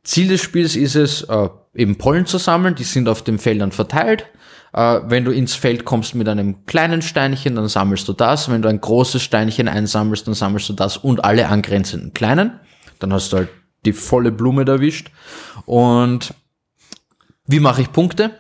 Ziel des Spiels ist es, äh, eben Pollen zu sammeln, die sind auf den Feldern verteilt. Äh, wenn du ins Feld kommst mit einem kleinen Steinchen, dann sammelst du das, wenn du ein großes Steinchen einsammelst, dann sammelst du das und alle angrenzenden kleinen, dann hast du halt die volle Blume erwischt. Und wie mache ich Punkte?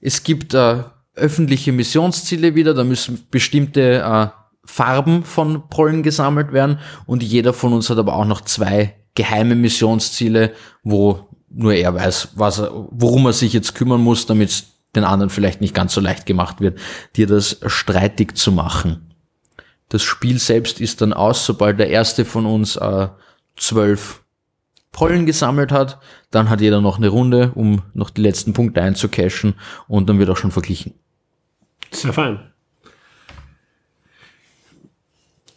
Es gibt äh, öffentliche Missionsziele wieder, da müssen bestimmte äh, Farben von Pollen gesammelt werden, und jeder von uns hat aber auch noch zwei geheime Missionsziele, wo nur er weiß, was er, worum er sich jetzt kümmern muss, damit es den anderen vielleicht nicht ganz so leicht gemacht wird, dir das streitig zu machen. Das Spiel selbst ist dann aus, sobald der erste von uns äh, zwölf Pollen gesammelt hat, dann hat jeder noch eine Runde, um noch die letzten Punkte einzucashen, und dann wird auch schon verglichen. Sehr fein.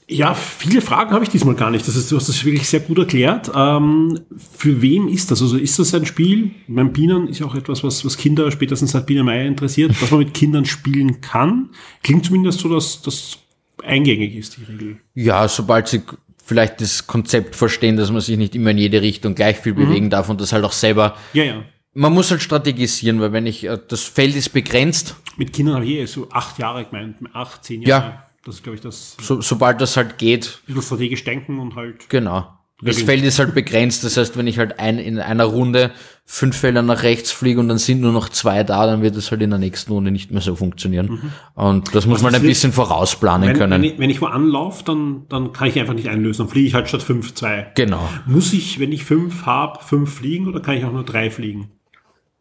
Ja, viele Fragen habe ich diesmal gar nicht. Das ist, du hast das wirklich sehr gut erklärt. Ähm, für wen ist das? Also ist das ein Spiel? Mein Bienen ist auch etwas, was, was Kinder spätestens seit Biene Meier interessiert, dass man mit Kindern spielen kann. Klingt zumindest so, dass das eingängig ist, die Regel. Ja, sobald sie vielleicht das Konzept verstehen, dass man sich nicht immer in jede Richtung gleich viel bewegen mhm. darf und das halt auch selber. Ja, ja. Man muss halt strategisieren, weil wenn ich, das Feld ist begrenzt. Mit Kindern habe ich eh so acht Jahre gemeint, acht, zehn Jahre. Ja. Das ist, glaube ich, das. So, sobald das halt geht. Ein bisschen strategisch denken und halt. Genau. Das Feld ist halt begrenzt. Das heißt, wenn ich halt ein, in einer Runde fünf Felder nach rechts fliege und dann sind nur noch zwei da, dann wird es halt in der nächsten Runde nicht mehr so funktionieren. Mhm. Und das muss also man ein bisschen vorausplanen wenn, können. Wenn ich, wenn ich wo anlaufe, dann, dann kann ich einfach nicht einlösen. Dann fliege ich halt statt fünf zwei. Genau. Muss ich, wenn ich fünf habe, fünf fliegen oder kann ich auch nur drei fliegen?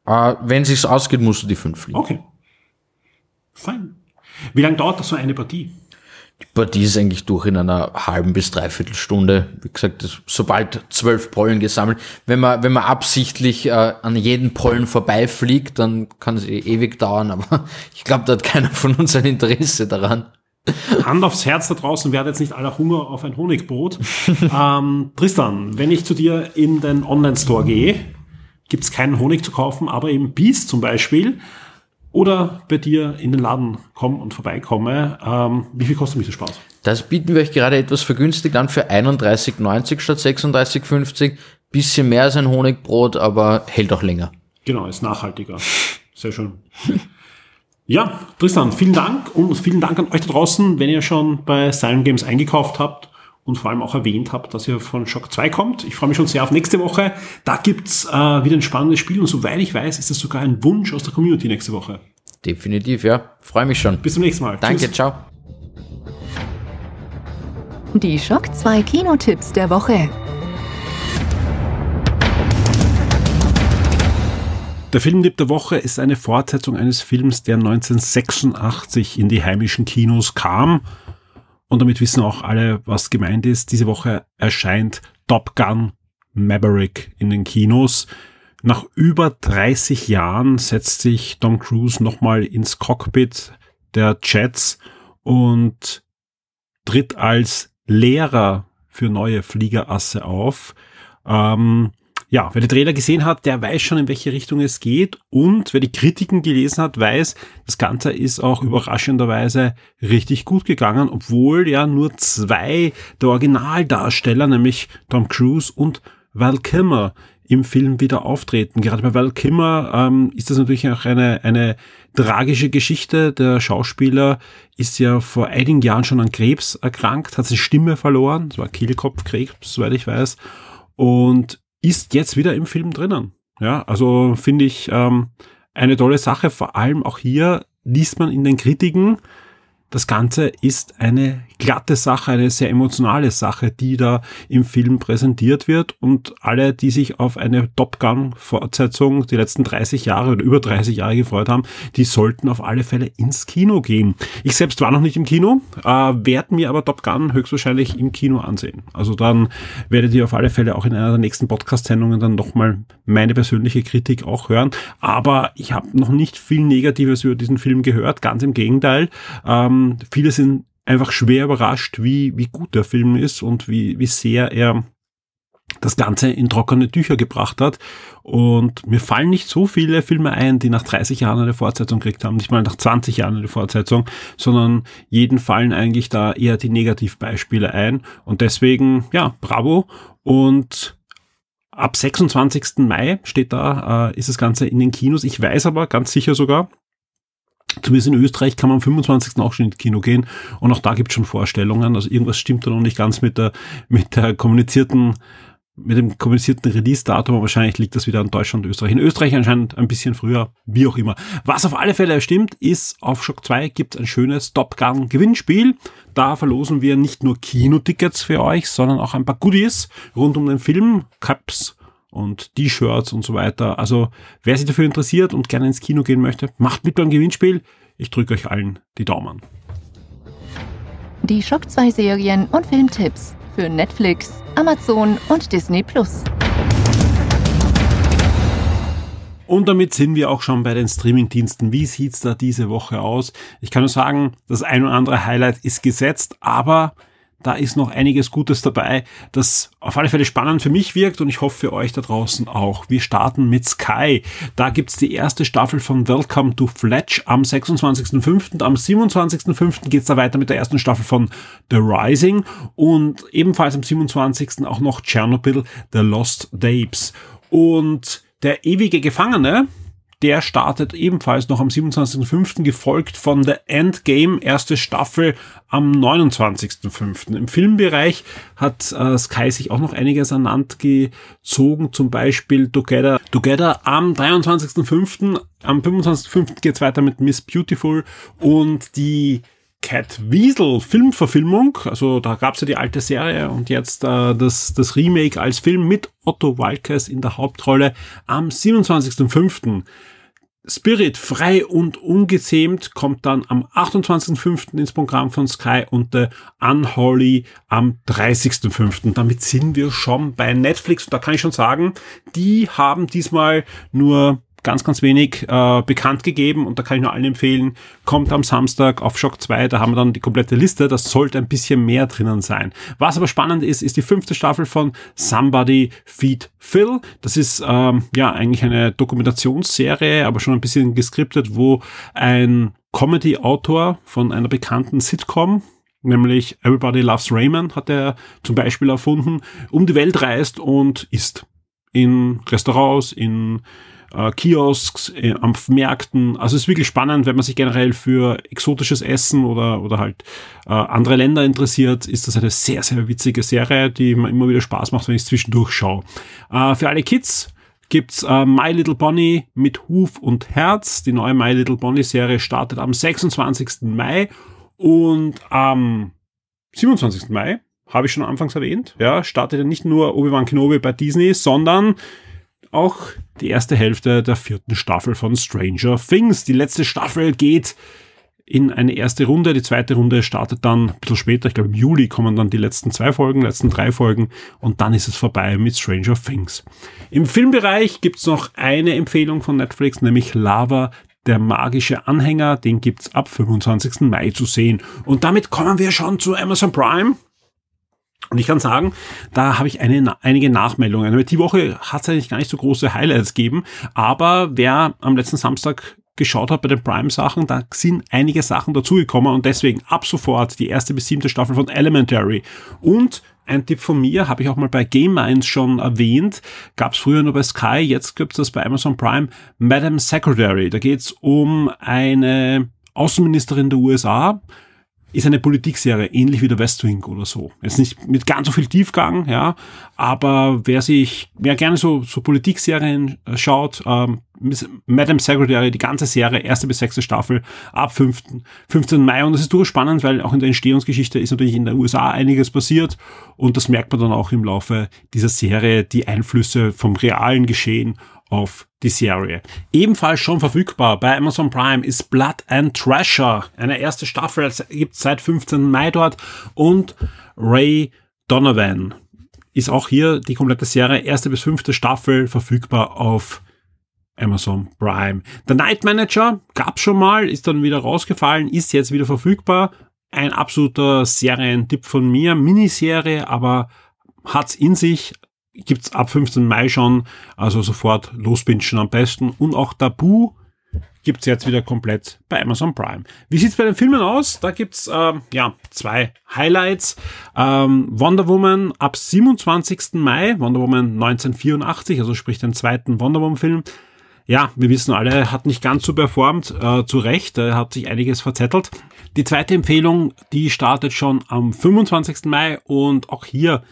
Äh, wenn es sich ausgeht, musst du die fünf fliegen. Okay. Fein. Wie lange dauert das so eine Partie? Die Partie ist eigentlich durch in einer halben bis dreiviertel Stunde. Wie gesagt, das, sobald zwölf Pollen gesammelt. Wenn man, wenn man absichtlich äh, an jeden Pollen vorbeifliegt, dann kann es ewig dauern. Aber ich glaube, da hat keiner von uns ein Interesse daran. Hand aufs Herz da draußen, wer hat jetzt nicht aller Hunger auf ein Honigbrot? ähm, Tristan, wenn ich zu dir in den Online-Store gehe, gibt es keinen Honig zu kaufen, aber eben Bies zum Beispiel. Oder bei dir in den Laden kommen und vorbeikomme. Ähm, wie viel kostet mich der Spaß? Das bieten wir euch gerade etwas vergünstigt an für einunddreißig neunzig statt sechsunddreißig fünfzig. Bisschen mehr als ein Honigbrot, aber hält auch länger. Genau, ist nachhaltiger. Sehr schön. Ja, Tristan, vielen Dank und vielen Dank an euch da draußen, wenn ihr schon bei Silent Games eingekauft habt und vor allem auch erwähnt habt, dass ihr von Shock zwei kommt. Ich freue mich schon sehr auf nächste Woche. Da gibt's äh, wieder ein spannendes Spiel und soweit ich weiß, ist das sogar ein Wunsch aus der Community nächste Woche. Definitiv, ja. Freue mich schon. Bis zum nächsten Mal. Danke, tschüss. Ciao. Die Shock zwei Kinotipps der Woche. Der Filmtipp der Woche ist eine Fortsetzung eines Films, der neunzehnhundertsechsundachtzig in die heimischen Kinos kam. Und damit wissen auch alle, was gemeint ist. Diese Woche erscheint Top Gun Maverick in den Kinos. Nach über dreißig Jahren setzt sich Tom Cruise nochmal ins Cockpit der Jets und tritt als Lehrer für neue Fliegerasse auf. Ähm, ja, wer den Trailer gesehen hat, der weiß schon, in welche Richtung es geht. Und wer die Kritiken gelesen hat, weiß, das Ganze ist auch überraschenderweise richtig gut gegangen, obwohl ja nur zwei der Originaldarsteller, nämlich Tom Cruise und Val Kilmer, im Film wieder auftreten. Gerade bei Val Kilmer ähm, ist das natürlich auch eine eine tragische Geschichte. Der Schauspieler ist ja vor einigen Jahren schon an Krebs erkrankt, hat seine Stimme verloren, das war Kehlkopfkrebs, soweit ich weiß, und ist jetzt wieder im Film drinnen. Ja, also finde ich ähm, eine tolle Sache. Vor allem auch hier liest man in den Kritiken, das Ganze ist eine glatte Sache, eine sehr emotionale Sache, die da im Film präsentiert wird, und alle, die sich auf eine Top Gun-Fortsetzung die letzten dreißig Jahre oder über dreißig Jahre gefreut haben, die sollten auf alle Fälle ins Kino gehen. Ich selbst war noch nicht im Kino, äh, werde mir aber Top Gun höchstwahrscheinlich im Kino ansehen. Also dann werdet ihr auf alle Fälle auch in einer der nächsten Podcast-Sendungen dann nochmal meine persönliche Kritik auch hören. Aber ich habe noch nicht viel Negatives über diesen Film gehört, ganz im Gegenteil. Ähm, Viele sind einfach schwer überrascht, wie, wie gut der Film ist und wie, wie sehr er das Ganze in trockene Tücher gebracht hat. Und mir fallen nicht so viele Filme ein, die nach dreißig Jahren eine Fortsetzung gekriegt haben, nicht mal nach zwanzig Jahren eine Fortsetzung, sondern jeden fallen eigentlich da eher die Negativbeispiele ein. Und deswegen, ja, bravo. Und ab sechsundzwanzigsten Mai steht da, äh, ist das Ganze in den Kinos. Ich weiß aber ganz sicher sogar, zumindest in Österreich kann man am fünfundzwanzigsten auch schon ins Kino gehen, und auch da gibt es schon Vorstellungen, also irgendwas stimmt da noch nicht ganz mit der, mit der kommunizierten, mit dem kommunizierten Release-Datum, aber wahrscheinlich liegt das wieder an Deutschland und Österreich. In Österreich anscheinend ein bisschen früher, wie auch immer. Was auf alle Fälle stimmt, ist, auf Shock zwei gibt es ein schönes Top Gun Gewinnspiel. Da verlosen wir nicht nur Kinotickets für euch, sondern auch ein paar Goodies rund um den Film, Cups und T-Shirts und so weiter. Also wer sich dafür interessiert und gerne ins Kino gehen möchte, macht mit beim Gewinnspiel. Ich drücke euch allen die Daumen. Die Shock zwei Serien und Filmtipps für Netflix, Amazon und Disney Plus. Und damit sind wir auch schon bei den Streamingdiensten. Wie sieht's da diese Woche aus? Ich kann nur sagen, das ein oder andere Highlight ist gesetzt, aber da ist noch einiges Gutes dabei, das auf alle Fälle spannend für mich wirkt und ich hoffe für euch da draußen auch. Wir starten mit Sky. Da gibt's die erste Staffel von Welcome to Fletch am sechsundzwanzigsten fünften Am siebenundzwanzigsten fünften geht's da weiter mit der ersten Staffel von The Rising und ebenfalls am siebenundzwanzigsten auch noch Chernobyl, The Lost Tapes. Und der ewige Gefangene, der startet ebenfalls noch am siebenundzwanzigsten fünften gefolgt von The Endgame, erste Staffel am neunundzwanzigsten fünften Im Filmbereich hat äh, Sky sich auch noch einiges an Land gezogen, zum Beispiel Together, Together am dreiundzwanzigsten fünften Am fünfundzwanzigsten fünften geht's weiter mit Miss Beautiful und die Cat Weasel Filmverfilmung, also da gab's ja die alte Serie und jetzt äh, das, das Remake als Film mit Otto Waalkes in der Hauptrolle am siebenundzwanzigsten fünften Spirit frei und ungezähmt kommt dann am achtundzwanzigsten fünften ins Programm von Sky und The Unholy am dreißigsten fünften Damit sind wir schon bei Netflix und da kann ich schon sagen, die haben diesmal nur ganz, ganz wenig äh, bekannt gegeben und da kann ich nur allen empfehlen, kommt am Samstag auf Shock zwei, da haben wir dann die komplette Liste, das sollte ein bisschen mehr drinnen sein. Was aber spannend ist, ist die fünfte Staffel von Somebody Feed Phil. Das ist ähm, ja eigentlich eine Dokumentationsserie, aber schon ein bisschen geskriptet, wo ein Comedy-Autor von einer bekannten Sitcom, nämlich Everybody Loves Raymond, hat er zum Beispiel erfunden, um die Welt reist und isst. In Restaurants, in Uh, Kiosks, äh, am Märkten. Also es ist wirklich spannend, wenn man sich generell für exotisches Essen oder oder halt uh, andere Länder interessiert, ist das eine sehr, sehr witzige Serie, die mir immer wieder Spaß macht, wenn ich es zwischendurch schaue. Uh, für alle Kids gibt's uh, My Little Pony mit Huf und Herz. Die neue My Little Pony Serie startet am sechsundzwanzigsten Mai und am siebenundzwanzigsten Mai, habe ich schon anfangs erwähnt, ja, startet ja nicht nur Obi-Wan Kenobi bei Disney, sondern auch die erste Hälfte der vierten Staffel von Stranger Things. Die letzte Staffel geht in eine erste Runde. Die zweite Runde startet dann ein bisschen später. Ich glaube, im Juli kommen dann die letzten zwei Folgen, letzten drei Folgen und dann ist es vorbei mit Stranger Things. Im Filmbereich gibt es noch eine Empfehlung von Netflix, nämlich Lava, der magische Anhänger. Den gibt es ab fünfundzwanzigsten Mai zu sehen. Und damit kommen wir schon zu Amazon Prime. Und ich kann sagen, da habe ich eine, einige Nachmeldungen. Die Woche hat es eigentlich gar nicht so große Highlights gegeben, aber wer am letzten Samstag geschaut hat bei den Prime-Sachen, da sind einige Sachen dazugekommen und deswegen ab sofort die erste bis siebte Staffel von Elementary. Und ein Tipp von mir, habe ich auch mal bei Game Minds schon erwähnt, gab es früher nur bei Sky, jetzt gibt es das bei Amazon Prime, Madam Secretary. Da geht es um eine Außenministerin der U S A, ist eine Politikserie, ähnlich wie der West Wing oder so. Jetzt nicht mit ganz so viel Tiefgang, ja, aber wer sich, wer gerne so, so Politikserien schaut, ähm, Madam Secretary, die ganze Serie, erste bis sechste Staffel, ab fünften Mai und das ist durchaus spannend, weil auch in der Entstehungsgeschichte ist natürlich in der U S A einiges passiert und das merkt man dann auch im Laufe dieser Serie, die Einflüsse vom realen Geschehen auf die Serie. Ebenfalls schon verfügbar bei Amazon Prime ist Blood and Treasure. Eine erste Staffel gibt's seit fünfzehnten Mai dort und Ray Donovan ist auch hier die komplette Serie, erste bis fünfte Staffel verfügbar auf Amazon Prime. The Night Manager gab's schon mal, ist dann wieder rausgefallen, ist jetzt wieder verfügbar. Ein absoluter Serientipp von mir. Miniserie, aber hat's in sich. Gibt's ab fünfzehnten Mai schon, also sofort lospinschen am besten. Und auch Tabu gibt's jetzt wieder komplett bei Amazon Prime. Wie sieht's bei den Filmen aus? Da gibt's ähm, ja zwei Highlights. Ähm, Wonder Woman ab siebenundzwanzigsten Mai, Wonder Woman neunzehnhundertvierundachtzig, also sprich den zweiten Wonder Woman Film. Ja, wir wissen alle, hat nicht ganz so performt, äh, zu Recht, äh, hat sich einiges verzettelt. Die zweite Empfehlung, die startet schon am fünfundzwanzigsten Mai und auch hier,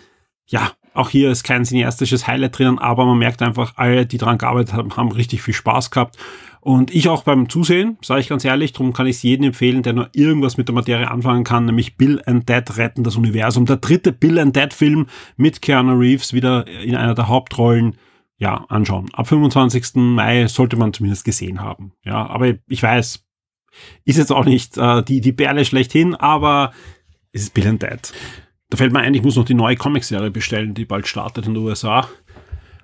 ja, auch hier ist kein cineastisches Highlight drinnen, aber man merkt einfach, alle, die dran gearbeitet haben, haben richtig viel Spaß gehabt. Und ich auch beim Zusehen, sage ich ganz ehrlich, darum kann ich es jedem empfehlen, der nur irgendwas mit der Materie anfangen kann, nämlich Bill and Ted retten das Universum. Der dritte Bill and Ted Film mit Keanu Reeves wieder in einer der Hauptrollen. ja, anschauen. Ab fünfundzwanzigsten Mai sollte man zumindest gesehen haben. Ja, aber ich weiß, ist jetzt auch nicht äh, die, die Perle schlechthin, aber es ist Bill and Ted. Da fällt mir ein, ich muss noch die neue Comicserie bestellen, die bald startet in den U S A.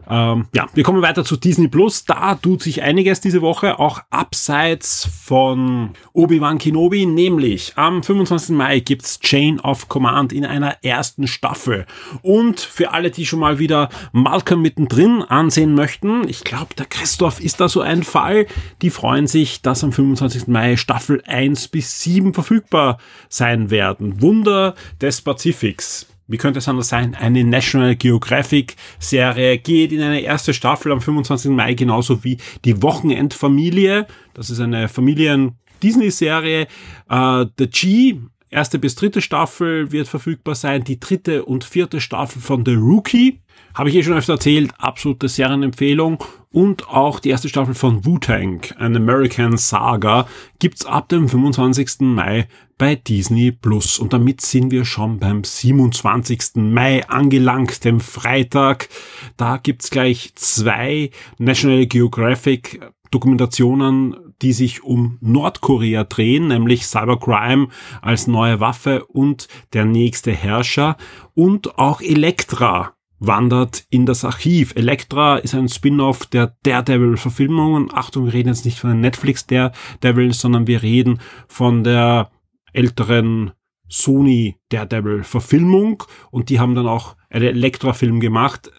Ähm, ja, wir kommen weiter zu Disney Plus. Da tut sich einiges diese Woche, auch abseits von Obi-Wan Kenobi, nämlich am fünfundzwanzigsten Mai gibt's Chain of Command in einer ersten Staffel. Und für alle, die schon mal wieder Malcolm mittendrin ansehen möchten, ich glaube, der Christoph ist da so ein Fall, die freuen sich, dass am fünfundzwanzigsten Mai Staffel eins bis sieben verfügbar sein werden. Wunder des Pazifiks. Wie könnte es anders sein? Eine National Geographic-Serie geht in eine erste Staffel am fünfundzwanzigsten Mai, genauso wie die Wochenendfamilie. Das ist eine Familien-Disney-Serie. Uh, The G, erste bis dritte Staffel wird verfügbar sein. Die dritte und vierte Staffel von The Rookie, habe ich eh schon öfter erzählt, absolute Serienempfehlung. Und auch die erste Staffel von Wu-Tang, An American Saga, gibt's ab dem fünfundzwanzigsten Mai bei Disney Plus. Und damit sind wir schon beim siebenundzwanzigsten Mai angelangt, dem Freitag. Da gibt's gleich zwei National Geographic Dokumentationen, die sich um Nordkorea drehen, nämlich Cybercrime als neue Waffe und der nächste Herrscher und auch Elektra wandert in das Archiv. Elektra ist ein Spin-off der Daredevil-Verfilmungen. Achtung, wir reden jetzt nicht von den Netflix-Daredevil, sondern wir reden von der älteren Sony-Daredevil-Verfilmung und die haben dann auch einen Elektra-Film gemacht.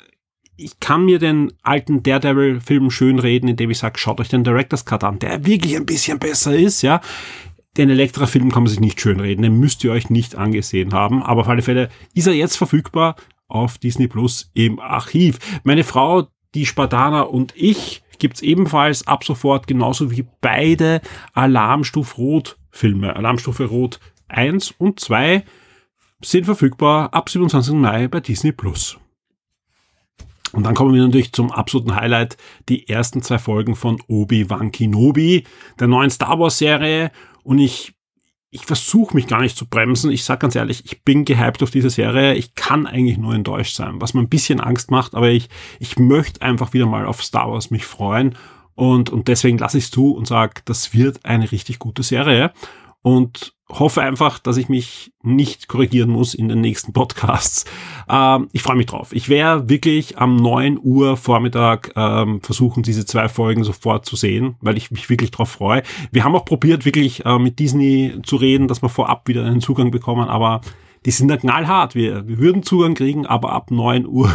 Ich kann mir den alten Daredevil-Film schönreden, indem ich sage, schaut euch den Director's Cut an, der wirklich ein bisschen besser ist, ja. Den Elektra-Film kann man sich nicht schönreden, den müsst ihr euch nicht angesehen haben, aber auf alle Fälle ist er jetzt verfügbar auf Disney Plus im Archiv. Meine Frau, die Spartaner und ich gibt's ebenfalls ab sofort genauso wie beide Alarmstufe Rot Filme. Alarmstufe Rot eins und zwei sind verfügbar ab siebenundzwanzigsten Mai bei Disney Plus. Und dann kommen wir natürlich zum absoluten Highlight, die ersten zwei Folgen von Obi-Wan Kenobi, der neuen Star Wars Serie, und ich Ich versuche mich gar nicht zu bremsen. Ich sag ganz ehrlich, ich bin gehypt auf diese Serie. Ich kann eigentlich nur enttäuscht sein, was mir ein bisschen Angst macht. Aber ich ich möchte einfach wieder mal auf Star Wars mich freuen. Und und deswegen lasse ich es zu und sage, das wird eine richtig gute Serie. Und hoffe einfach, dass ich mich nicht korrigieren muss in den nächsten Podcasts. Ähm, ich freue mich drauf. Ich werde wirklich am neun Uhr Vormittag ähm, versuchen, diese zwei Folgen sofort zu sehen, weil ich mich wirklich drauf freue. Wir haben auch probiert, wirklich äh, mit Disney zu reden, dass wir vorab wieder einen Zugang bekommen, aber die sind da knallhart. Wir, wir würden Zugang kriegen, aber ab neun Uhr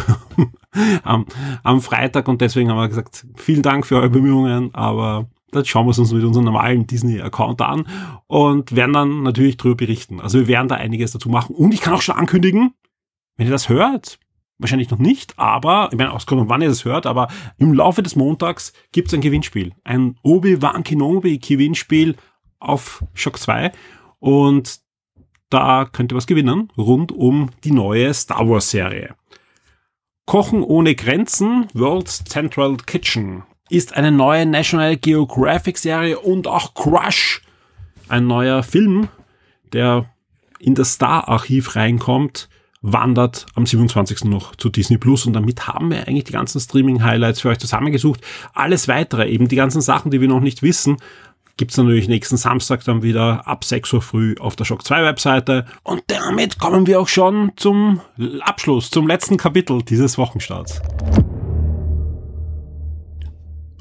am, am Freitag. Und deswegen haben wir gesagt, vielen Dank für eure Bemühungen, aber dann schauen wir es uns mit unserem normalen Disney-Account an und werden dann natürlich drüber berichten. Also wir werden da einiges dazu machen. Und ich kann auch schon ankündigen, wenn ihr das hört, wahrscheinlich noch nicht, aber, ich meine, aus Grund, wann ihr das hört, aber im Laufe des Montags gibt's ein Gewinnspiel. Ein Obi-Wan Kenobi-Gewinnspiel auf Shock zwei. Und da könnt ihr was gewinnen, rund um die neue Star Wars-Serie. Kochen ohne Grenzen, World's Central Kitchen ist eine neue National Geographic-Serie und auch Crush, ein neuer Film, der in das Star-Archiv reinkommt, wandert am siebenundzwanzigsten noch zu Disney Plus. Und damit haben wir eigentlich die ganzen Streaming-Highlights für euch zusammengesucht. Alles weitere, eben die ganzen Sachen, die wir noch nicht wissen, gibt's natürlich nächsten Samstag dann wieder ab sechs Uhr früh auf der Shock zwei Webseite. Und damit kommen wir auch schon zum Abschluss, zum letzten Kapitel dieses Wochenstarts.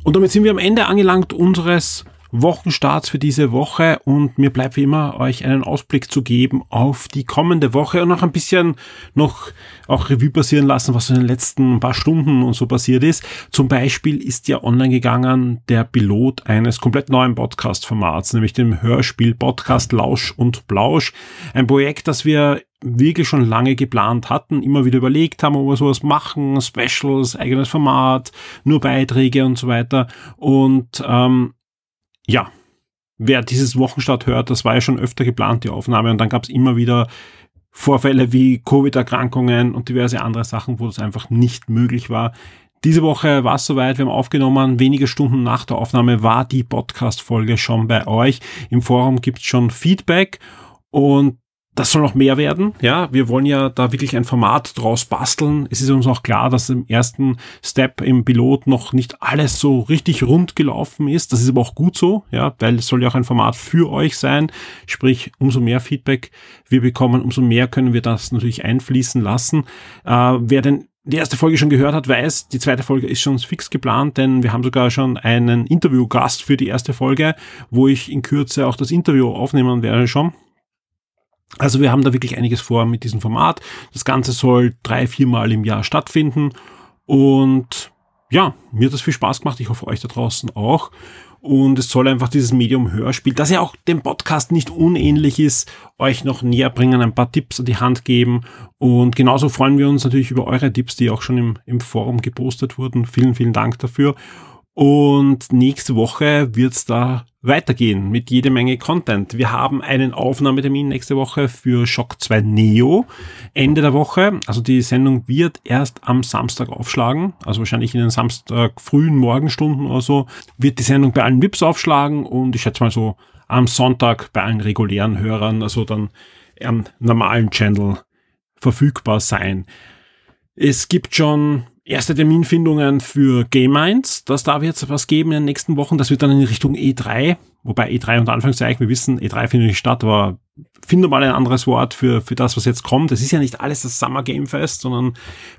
Und damit sind wir am Ende angelangt unseres Wochenstarts für diese Woche und mir bleibt wie immer, euch einen Ausblick zu geben auf die kommende Woche und noch ein bisschen noch auch Revue passieren lassen, was in den letzten paar Stunden und so passiert ist. Zum Beispiel ist ja online gegangen der Pilot eines komplett neuen Podcast-Formats, nämlich dem Hörspiel-Podcast Lausch und Blausch. Ein Projekt, das wir wirklich schon lange geplant hatten, immer wieder überlegt haben, ob wir sowas machen, Specials, eigenes Format, nur Beiträge und so weiter. Und ähm, ja, wer dieses Wochenstart hört, das war ja schon öfter geplant, die Aufnahme. Und dann gab es immer wieder Vorfälle wie Covid-Erkrankungen und diverse andere Sachen, wo das einfach nicht möglich war. Diese Woche war es soweit, wir haben aufgenommen, wenige Stunden nach der Aufnahme war die Podcast-Folge schon bei euch. Im Forum gibt es schon Feedback und das soll noch mehr werden, ja, wir wollen ja da wirklich ein Format draus basteln. Es ist uns auch klar, dass im ersten Step im Pilot noch nicht alles so richtig rund gelaufen ist, das ist aber auch gut so, ja, weil es soll ja auch ein Format für euch sein, sprich, umso mehr Feedback wir bekommen, umso mehr können wir das natürlich einfließen lassen. Äh, wer denn die erste Folge schon gehört hat, weiß, die zweite Folge ist schon fix geplant, denn wir haben sogar schon einen Interviewgast für die erste Folge, wo ich in Kürze auch das Interview aufnehmen werde schon. Also wir haben da wirklich einiges vor mit diesem Format. Das Ganze soll drei, viermal im Jahr stattfinden. Und ja, mir hat das viel Spaß gemacht. Ich hoffe, euch da draußen auch. Und es soll einfach dieses Medium Hörspiel, das ja auch dem Podcast nicht unähnlich ist, euch noch näher bringen, ein paar Tipps an die Hand geben. Und genauso freuen wir uns natürlich über eure Tipps, die auch schon im, im Forum gepostet wurden. Vielen, vielen Dank dafür. Und nächste Woche wird's da weitergehen mit jede Menge Content. Wir haben einen Aufnahmetermin nächste Woche für Shock zwei Neo. Ende der Woche, also die Sendung wird erst am Samstag aufschlagen, also wahrscheinlich in den Samstag frühen Morgenstunden oder so, wird die Sendung bei allen V I Ps aufschlagen und ich schätze mal so am Sonntag bei allen regulären Hörern, also dann am normalen Channel verfügbar sein. Es gibt schon erste Terminfindungen für Game Minds, das darf jetzt was geben in den nächsten Wochen, das wird dann in Richtung E drei, wobei E drei unter Anführungszeichen, wir wissen, E drei findet nicht statt, aber finde mal ein anderes Wort für für das, was jetzt kommt. Es ist ja nicht alles das Summer Game Fest, sondern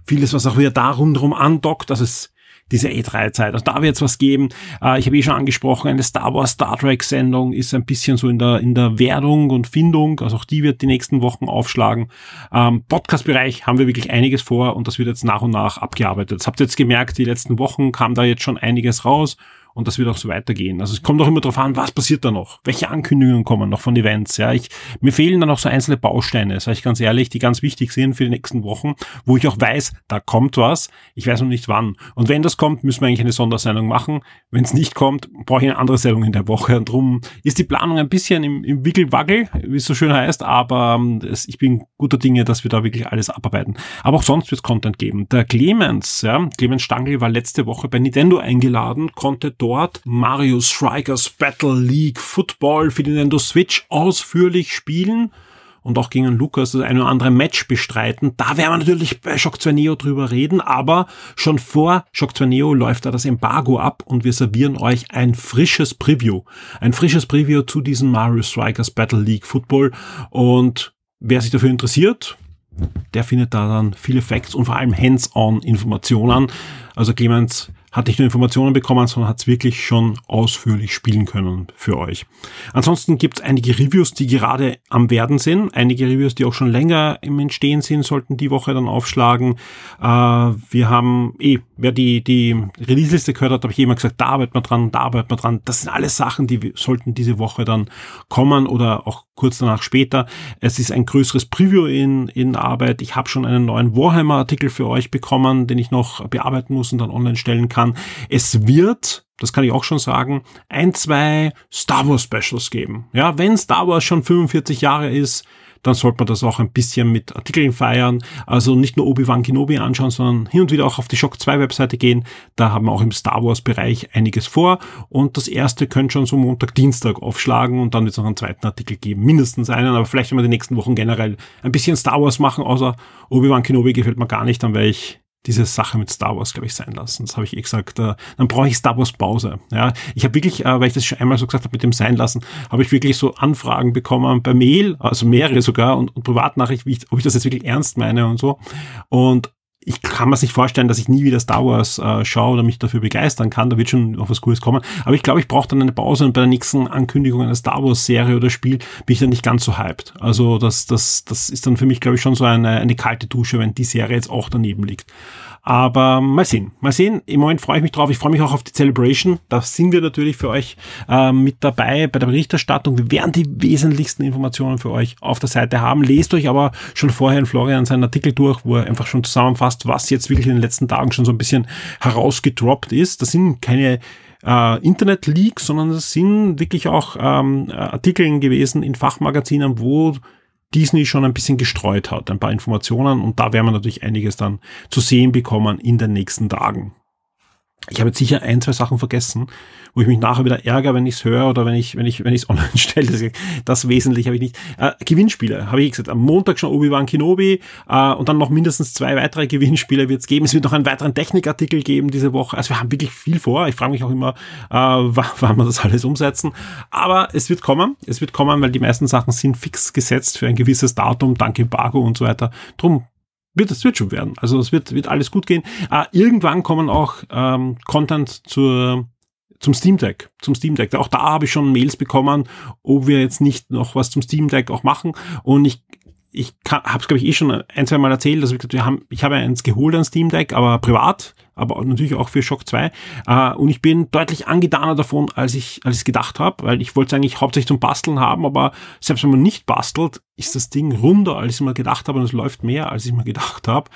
vieles, was auch wieder da rundherum andockt, dass es diese E drei Zeit. Also da wird es was geben. Äh, ich habe eh schon angesprochen, eine Star Wars, Star Trek Sendung ist ein bisschen so in der in der Werdung und Findung. Also auch die wird die nächsten Wochen aufschlagen. Ähm, Podcast-Bereich haben wir wirklich einiges vor und das wird jetzt nach und nach abgearbeitet. Das habt ihr jetzt gemerkt, die letzten Wochen kam da jetzt schon einiges raus und das wird auch so weitergehen. Also es kommt auch immer drauf an, was passiert da noch? Welche Ankündigungen kommen noch von Events? Ja, ich mir fehlen dann auch so einzelne Bausteine, sage ich ganz ehrlich, die ganz wichtig sind für die nächsten Wochen, wo ich auch weiß, da kommt was. Ich weiß noch nicht wann. Und wenn das kommt, müssen wir eigentlich eine Sondersendung machen. Wenn es nicht kommt, brauche ich eine andere Sendung in der Woche. Und drum ist die Planung ein bisschen im, im Wickelwaggel, wie es so schön heißt, aber es, ich bin guter Dinge, dass wir da wirklich alles abarbeiten. Aber auch sonst wird es Content geben. Der Clemens, ja, Clemens Stangl war letzte Woche bei Nintendo eingeladen, konnte dort Mario Strikers Battle League Football für die Nintendo Switch ausführlich spielen und auch gegen Lukas das ein oder andere Match bestreiten. Da werden wir natürlich bei Shock zwei Neo drüber reden, aber schon vor Shock zwei Neo läuft da das Embargo ab und wir servieren euch ein frisches Preview. Ein frisches Preview zu diesem Mario Strikers Battle League Football und wer sich dafür interessiert, der findet da dann viele Facts und vor allem Hands-on-Informationen. Also Clemens hat nicht nur Informationen bekommen, sondern hat es wirklich schon ausführlich spielen können für euch. Ansonsten gibt es einige Reviews, die gerade am Werden sind. Einige Reviews, die auch schon länger im Entstehen sind, sollten die Woche dann aufschlagen. Äh, wir haben, eh, wer die, die Release-Liste gehört hat, habe ich eh immer gesagt, da arbeitet man dran, da arbeitet man dran. Das sind alles Sachen, die sollten diese Woche dann kommen oder auch kurz danach später. Es ist ein größeres Preview in, in Arbeit. Ich habe schon einen neuen Warhammer-Artikel für euch bekommen, den ich noch bearbeiten muss und dann online stellen kann. Kann. Es wird, das kann ich auch schon sagen, ein, zwei Star Wars Specials geben. Ja, wenn Star Wars schon fünfundvierzig Jahre ist, dann sollte man das auch ein bisschen mit Artikeln feiern. Also nicht nur Obi-Wan Kenobi anschauen, sondern hin und wieder auch auf die Shock zwei Webseite gehen. Da haben wir auch im Star Wars Bereich einiges vor. Und das erste könnte schon so Montag, Dienstag aufschlagen und dann wird es noch einen zweiten Artikel geben. Mindestens einen, aber vielleicht wenn wir die nächsten Wochen generell ein bisschen Star Wars machen, außer Obi-Wan Kenobi gefällt mir gar nicht, dann werde ich diese Sache mit Star Wars, glaube ich, sein lassen. Das habe ich eh gesagt. Äh, dann brauche ich Star Wars Pause. Ja, ich habe wirklich, äh, weil ich das schon einmal so gesagt habe mit dem sein lassen, habe ich wirklich so Anfragen bekommen per Mail, also mehrere sogar und, und Privatnachricht, wie ich, ob ich das jetzt wirklich ernst meine und so. Und ich kann mir nicht vorstellen, dass ich nie wieder Star Wars äh, schaue oder mich dafür begeistern kann. Da wird schon noch was Cooles kommen. Aber ich glaube, ich brauche dann eine Pause und bei der nächsten Ankündigung einer Star Wars Serie oder Spiel bin ich dann nicht ganz so hyped. Also das, das, das ist dann für mich, glaube ich, schon so eine, eine kalte Dusche, wenn die Serie jetzt auch daneben liegt. Aber mal sehen, mal sehen. Im Moment freue ich mich drauf. Ich freue mich auch auf die Celebration. Da sind wir natürlich für euch äh, mit dabei bei der Berichterstattung. Wir werden die wesentlichsten Informationen für euch auf der Seite haben. Lest euch aber schon vorher in Florian seinen Artikel durch, wo er einfach schon zusammenfasst, was jetzt wirklich in den letzten Tagen schon so ein bisschen herausgedroppt ist. Das sind keine äh, Internet-Leaks, sondern das sind wirklich auch ähm, Artikeln gewesen in Fachmagazinen, wo Disney schon ein bisschen gestreut hat, ein paar Informationen und da werden wir natürlich einiges dann zu sehen bekommen in den nächsten Tagen. Ich habe jetzt sicher ein, zwei Sachen vergessen, wo ich mich nachher wieder ärgere, wenn ich es höre oder wenn ich wenn ich wenn ich es online stelle. Das, das wesentlich habe ich nicht. Äh, Gewinnspiele habe ich gesagt. Am Montag schon Obi-Wan Kenobi äh, und dann noch mindestens zwei weitere Gewinnspiele wird es geben. Es wird noch einen weiteren Technikartikel geben diese Woche. Also wir haben wirklich viel vor. Ich frage mich auch immer, äh, wann wir das alles umsetzen. Aber es wird kommen. Es wird kommen, weil die meisten Sachen sind fix gesetzt für ein gewisses Datum, dank Embargo und so weiter. Drum. Wird es wird schon werden. Also es wird wird alles gut gehen. Äh, irgendwann kommen auch ähm, Content zur zum Steam Deck, zum Steam Deck. Auch da habe ich schon Mails bekommen, ob wir jetzt nicht noch was zum Steam Deck auch machen. Und ich ich habe es glaube ich eh schon ein zwei Mal erzählt, dass wir haben ich habe eins geholt an Steam Deck, aber privat, aber natürlich auch für Shock zwei. Äh, und ich bin deutlich angetaner davon, als ich als ich gedacht habe, weil ich wollte es eigentlich hauptsächlich zum Basteln haben, aber selbst wenn man nicht bastelt, ist das Ding runder, als ich mal gedacht habe und es läuft mehr, als ich mal gedacht habe.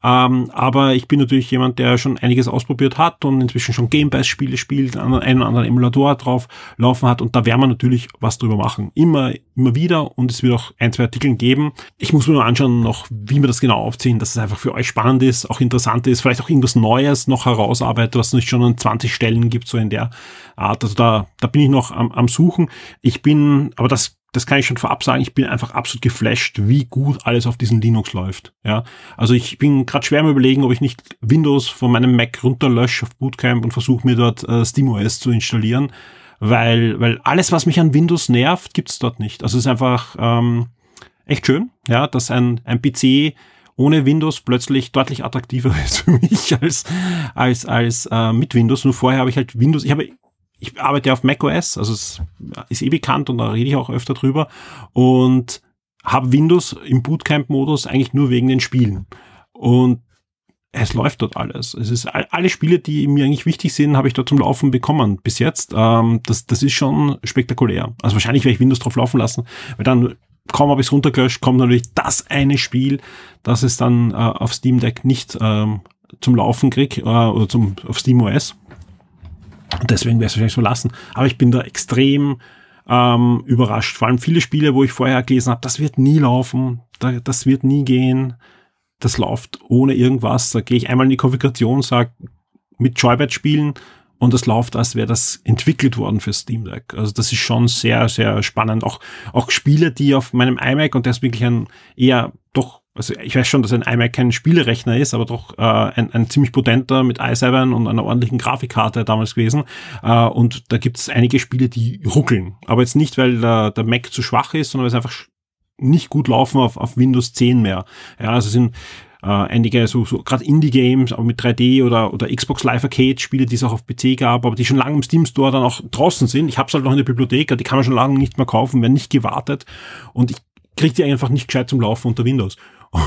Ähm, aber ich bin natürlich jemand, der schon einiges ausprobiert hat und inzwischen schon Gamepass-Spiele spielt, einen oder anderen Emulator drauf laufen hat und da werden wir natürlich was drüber machen. Immer, immer wieder und es wird auch ein, zwei Artikel geben. Ich muss mir nur anschauen noch, wie wir das genau aufziehen, dass es einfach für euch spannend ist, auch interessant ist, vielleicht auch irgendwas Neues noch herausarbeitet, was es nicht schon an zwanzig Stellen gibt, so in der Art. Also da, da bin ich noch am, am Suchen. Ich bin, aber das Das kann ich schon vorab sagen, ich bin einfach absolut geflasht, wie gut alles auf diesem Linux läuft. Ja, also ich bin gerade schwer am Überlegen, ob ich nicht Windows von meinem Mac runterlösche auf Bootcamp und versuche mir dort äh, SteamOS zu installieren, weil weil alles, was mich an Windows nervt, gibt's dort nicht. Also es ist einfach ähm, echt schön, ja, dass ein ein P C ohne Windows plötzlich deutlich attraktiver ist für mich als als als äh, mit Windows. Nur vorher habe ich halt Windows, ich habe Ich arbeite auf macOS, also es ist eh bekannt und da rede ich auch öfter drüber und habe Windows im Bootcamp-Modus eigentlich nur wegen den Spielen und es läuft dort alles. Es ist alle Spiele, die mir eigentlich wichtig sind, habe ich dort zum Laufen bekommen bis jetzt. Ähm, das, das ist schon spektakulär. Also wahrscheinlich werde ich Windows drauf laufen lassen, weil dann kaum habe ich es runtergelöscht, kommt natürlich das eine Spiel, das es dann äh, auf Steam Deck nicht ähm, zum Laufen kriege äh, oder zum auf SteamOS. Und deswegen wäre es wahrscheinlich so lassen. Aber ich bin da extrem ähm, überrascht. Vor allem viele Spiele, wo ich vorher gelesen habe, das wird nie laufen, da, das wird nie gehen, das läuft ohne irgendwas. Da gehe ich einmal in die Konfiguration, sage, mit Joypad spielen und das läuft, als wäre das entwickelt worden für Steam Deck. Also das ist schon sehr, sehr spannend. Auch auch Spiele, die auf meinem iMac, und das ist wirklich ein eher doch, also ich weiß schon, dass ein iMac kein Spielerechner ist, aber doch äh, ein, ein ziemlich potenter mit i sieben und einer ordentlichen Grafikkarte damals gewesen. Äh, und da gibt es einige Spiele, die ruckeln. Aber jetzt nicht, weil der, der Mac zu schwach ist, sondern weil es einfach nicht gut laufen auf, auf Windows zehn mehr. Ja, also sind äh, einige so, so gerade Indie-Games, auch mit drei D oder oder Xbox Live Arcade-Spiele, die es auch auf P C gab, aber die schon lange im Steam Store dann auch draußen sind. Ich habe es halt noch in der Bibliothek, die kann man schon lange nicht mehr kaufen, werden nicht gewartet. Und ich kriege die einfach nicht gescheit zum Laufen unter Windows.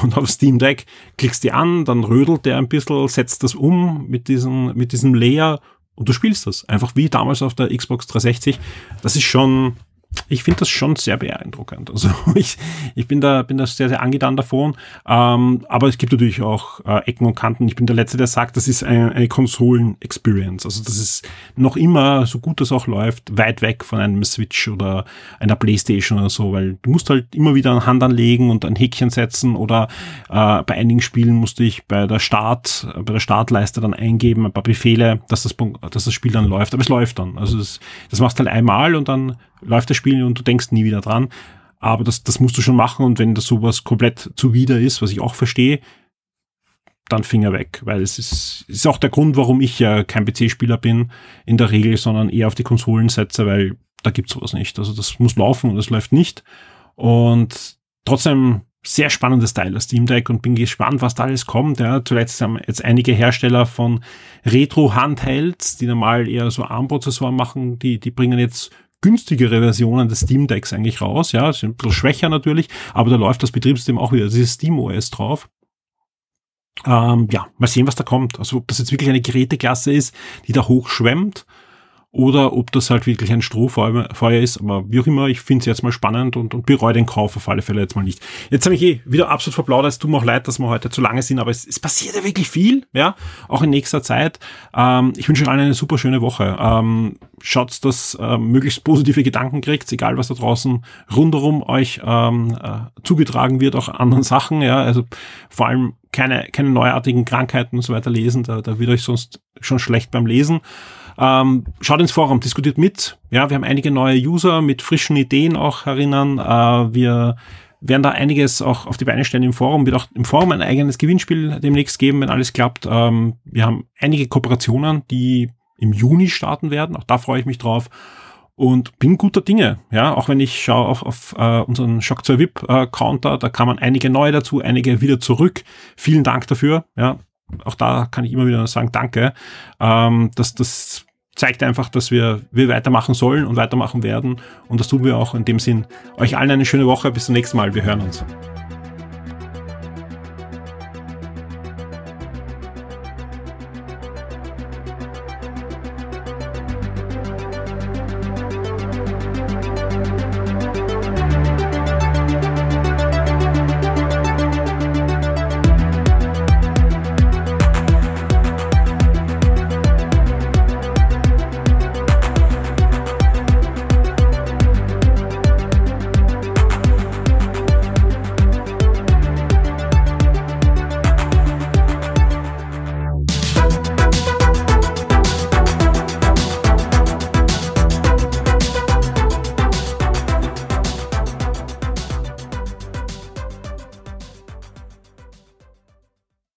Und auf Steam Deck klickst die an, dann rödelt der ein bisschen, setzt das um mit diesem, mit diesem Layer und du spielst das. Einfach wie damals auf der Xbox dreihundertsechzig. Das ist schon, ich finde das schon sehr beeindruckend. Also ich, ich bin da, bin da sehr, sehr angetan davon. Ähm, aber es gibt natürlich auch äh, Ecken und Kanten. Ich bin der Letzte, der sagt, das ist eine, eine Konsolen-Experience. Also das ist noch immer, so gut das auch läuft, weit weg von einem Switch oder einer Playstation oder so, weil du musst halt immer wieder eine Hand anlegen und ein Häkchen setzen oder äh, bei einigen Spielen musste ich bei der Start, bei der Startleiste dann eingeben, ein paar Befehle, dass das, dass das Spiel dann läuft. Aber es läuft dann. Also das, das machst du halt einmal und dann läuft das Spiel und du denkst nie wieder dran. Aber das, das musst du schon machen. Und wenn das sowas komplett zuwider ist, was ich auch verstehe, dann Finger weg. Weil es ist, ist auch der Grund, warum ich ja kein P C-Spieler bin in der Regel, sondern eher auf die Konsolen setze, weil da gibt's sowas nicht. Also das muss laufen und das läuft nicht. Und trotzdem sehr spannendes Teil, das Steam Deck, und bin gespannt, was da alles kommt. Ja, zuletzt haben jetzt einige Hersteller von Retro-Handhelds, die normal eher so ARM-Prozessoren machen, die, die bringen jetzt günstigere Versionen des Steam Decks eigentlich raus, ja, sind ein bisschen schwächer natürlich, aber da läuft das Betriebssystem auch wieder, dieses SteamOS drauf. Ähm, ja, mal sehen, was da kommt. Also ob das jetzt wirklich eine Geräteklasse ist, die da hochschwemmt oder ob das halt wirklich ein Strohfeuer ist, aber wie auch immer, ich finde es jetzt mal spannend und, und bereue den Kauf auf alle Fälle jetzt mal nicht. Jetzt habe ich eh wieder absolut verplaudert, es tut mir auch leid, dass wir heute zu lange sind, aber es, es passiert ja wirklich viel, ja, auch in nächster Zeit. Ähm, ich wünsche euch allen eine super schöne Woche. Ähm, schaut, dass äh, möglichst positive Gedanken kriegt, egal was da draußen rundherum euch ähm, äh, zugetragen wird, auch anderen Sachen, ja, also vor allem keine, keine neuartigen Krankheiten und so weiter lesen, da, da wird euch sonst schon schlecht beim Lesen. Ähm, schaut ins Forum, diskutiert mit. Ja, wir haben einige neue User mit frischen Ideen auch erinnern. Äh, wir werden da einiges auch auf die Beine stellen im Forum. Wird auch im Forum ein eigenes Gewinnspiel demnächst geben, wenn alles klappt. Ähm, wir haben einige Kooperationen, die im Juni starten werden. Auch da freue ich mich drauf. Und bin guter Dinge, ja, auch wenn ich schaue auf, auf äh, unseren Shock zwei V I P-Counter, äh, da kamen einige neue dazu, einige wieder zurück. Vielen Dank dafür, ja. Auch da kann ich immer wieder sagen, danke. Ähm, das, das zeigt einfach, dass wir, wir weitermachen sollen und weitermachen werden. Und das tun wir auch in dem Sinn. Euch allen eine schöne Woche, bis zum nächsten Mal. Wir hören uns.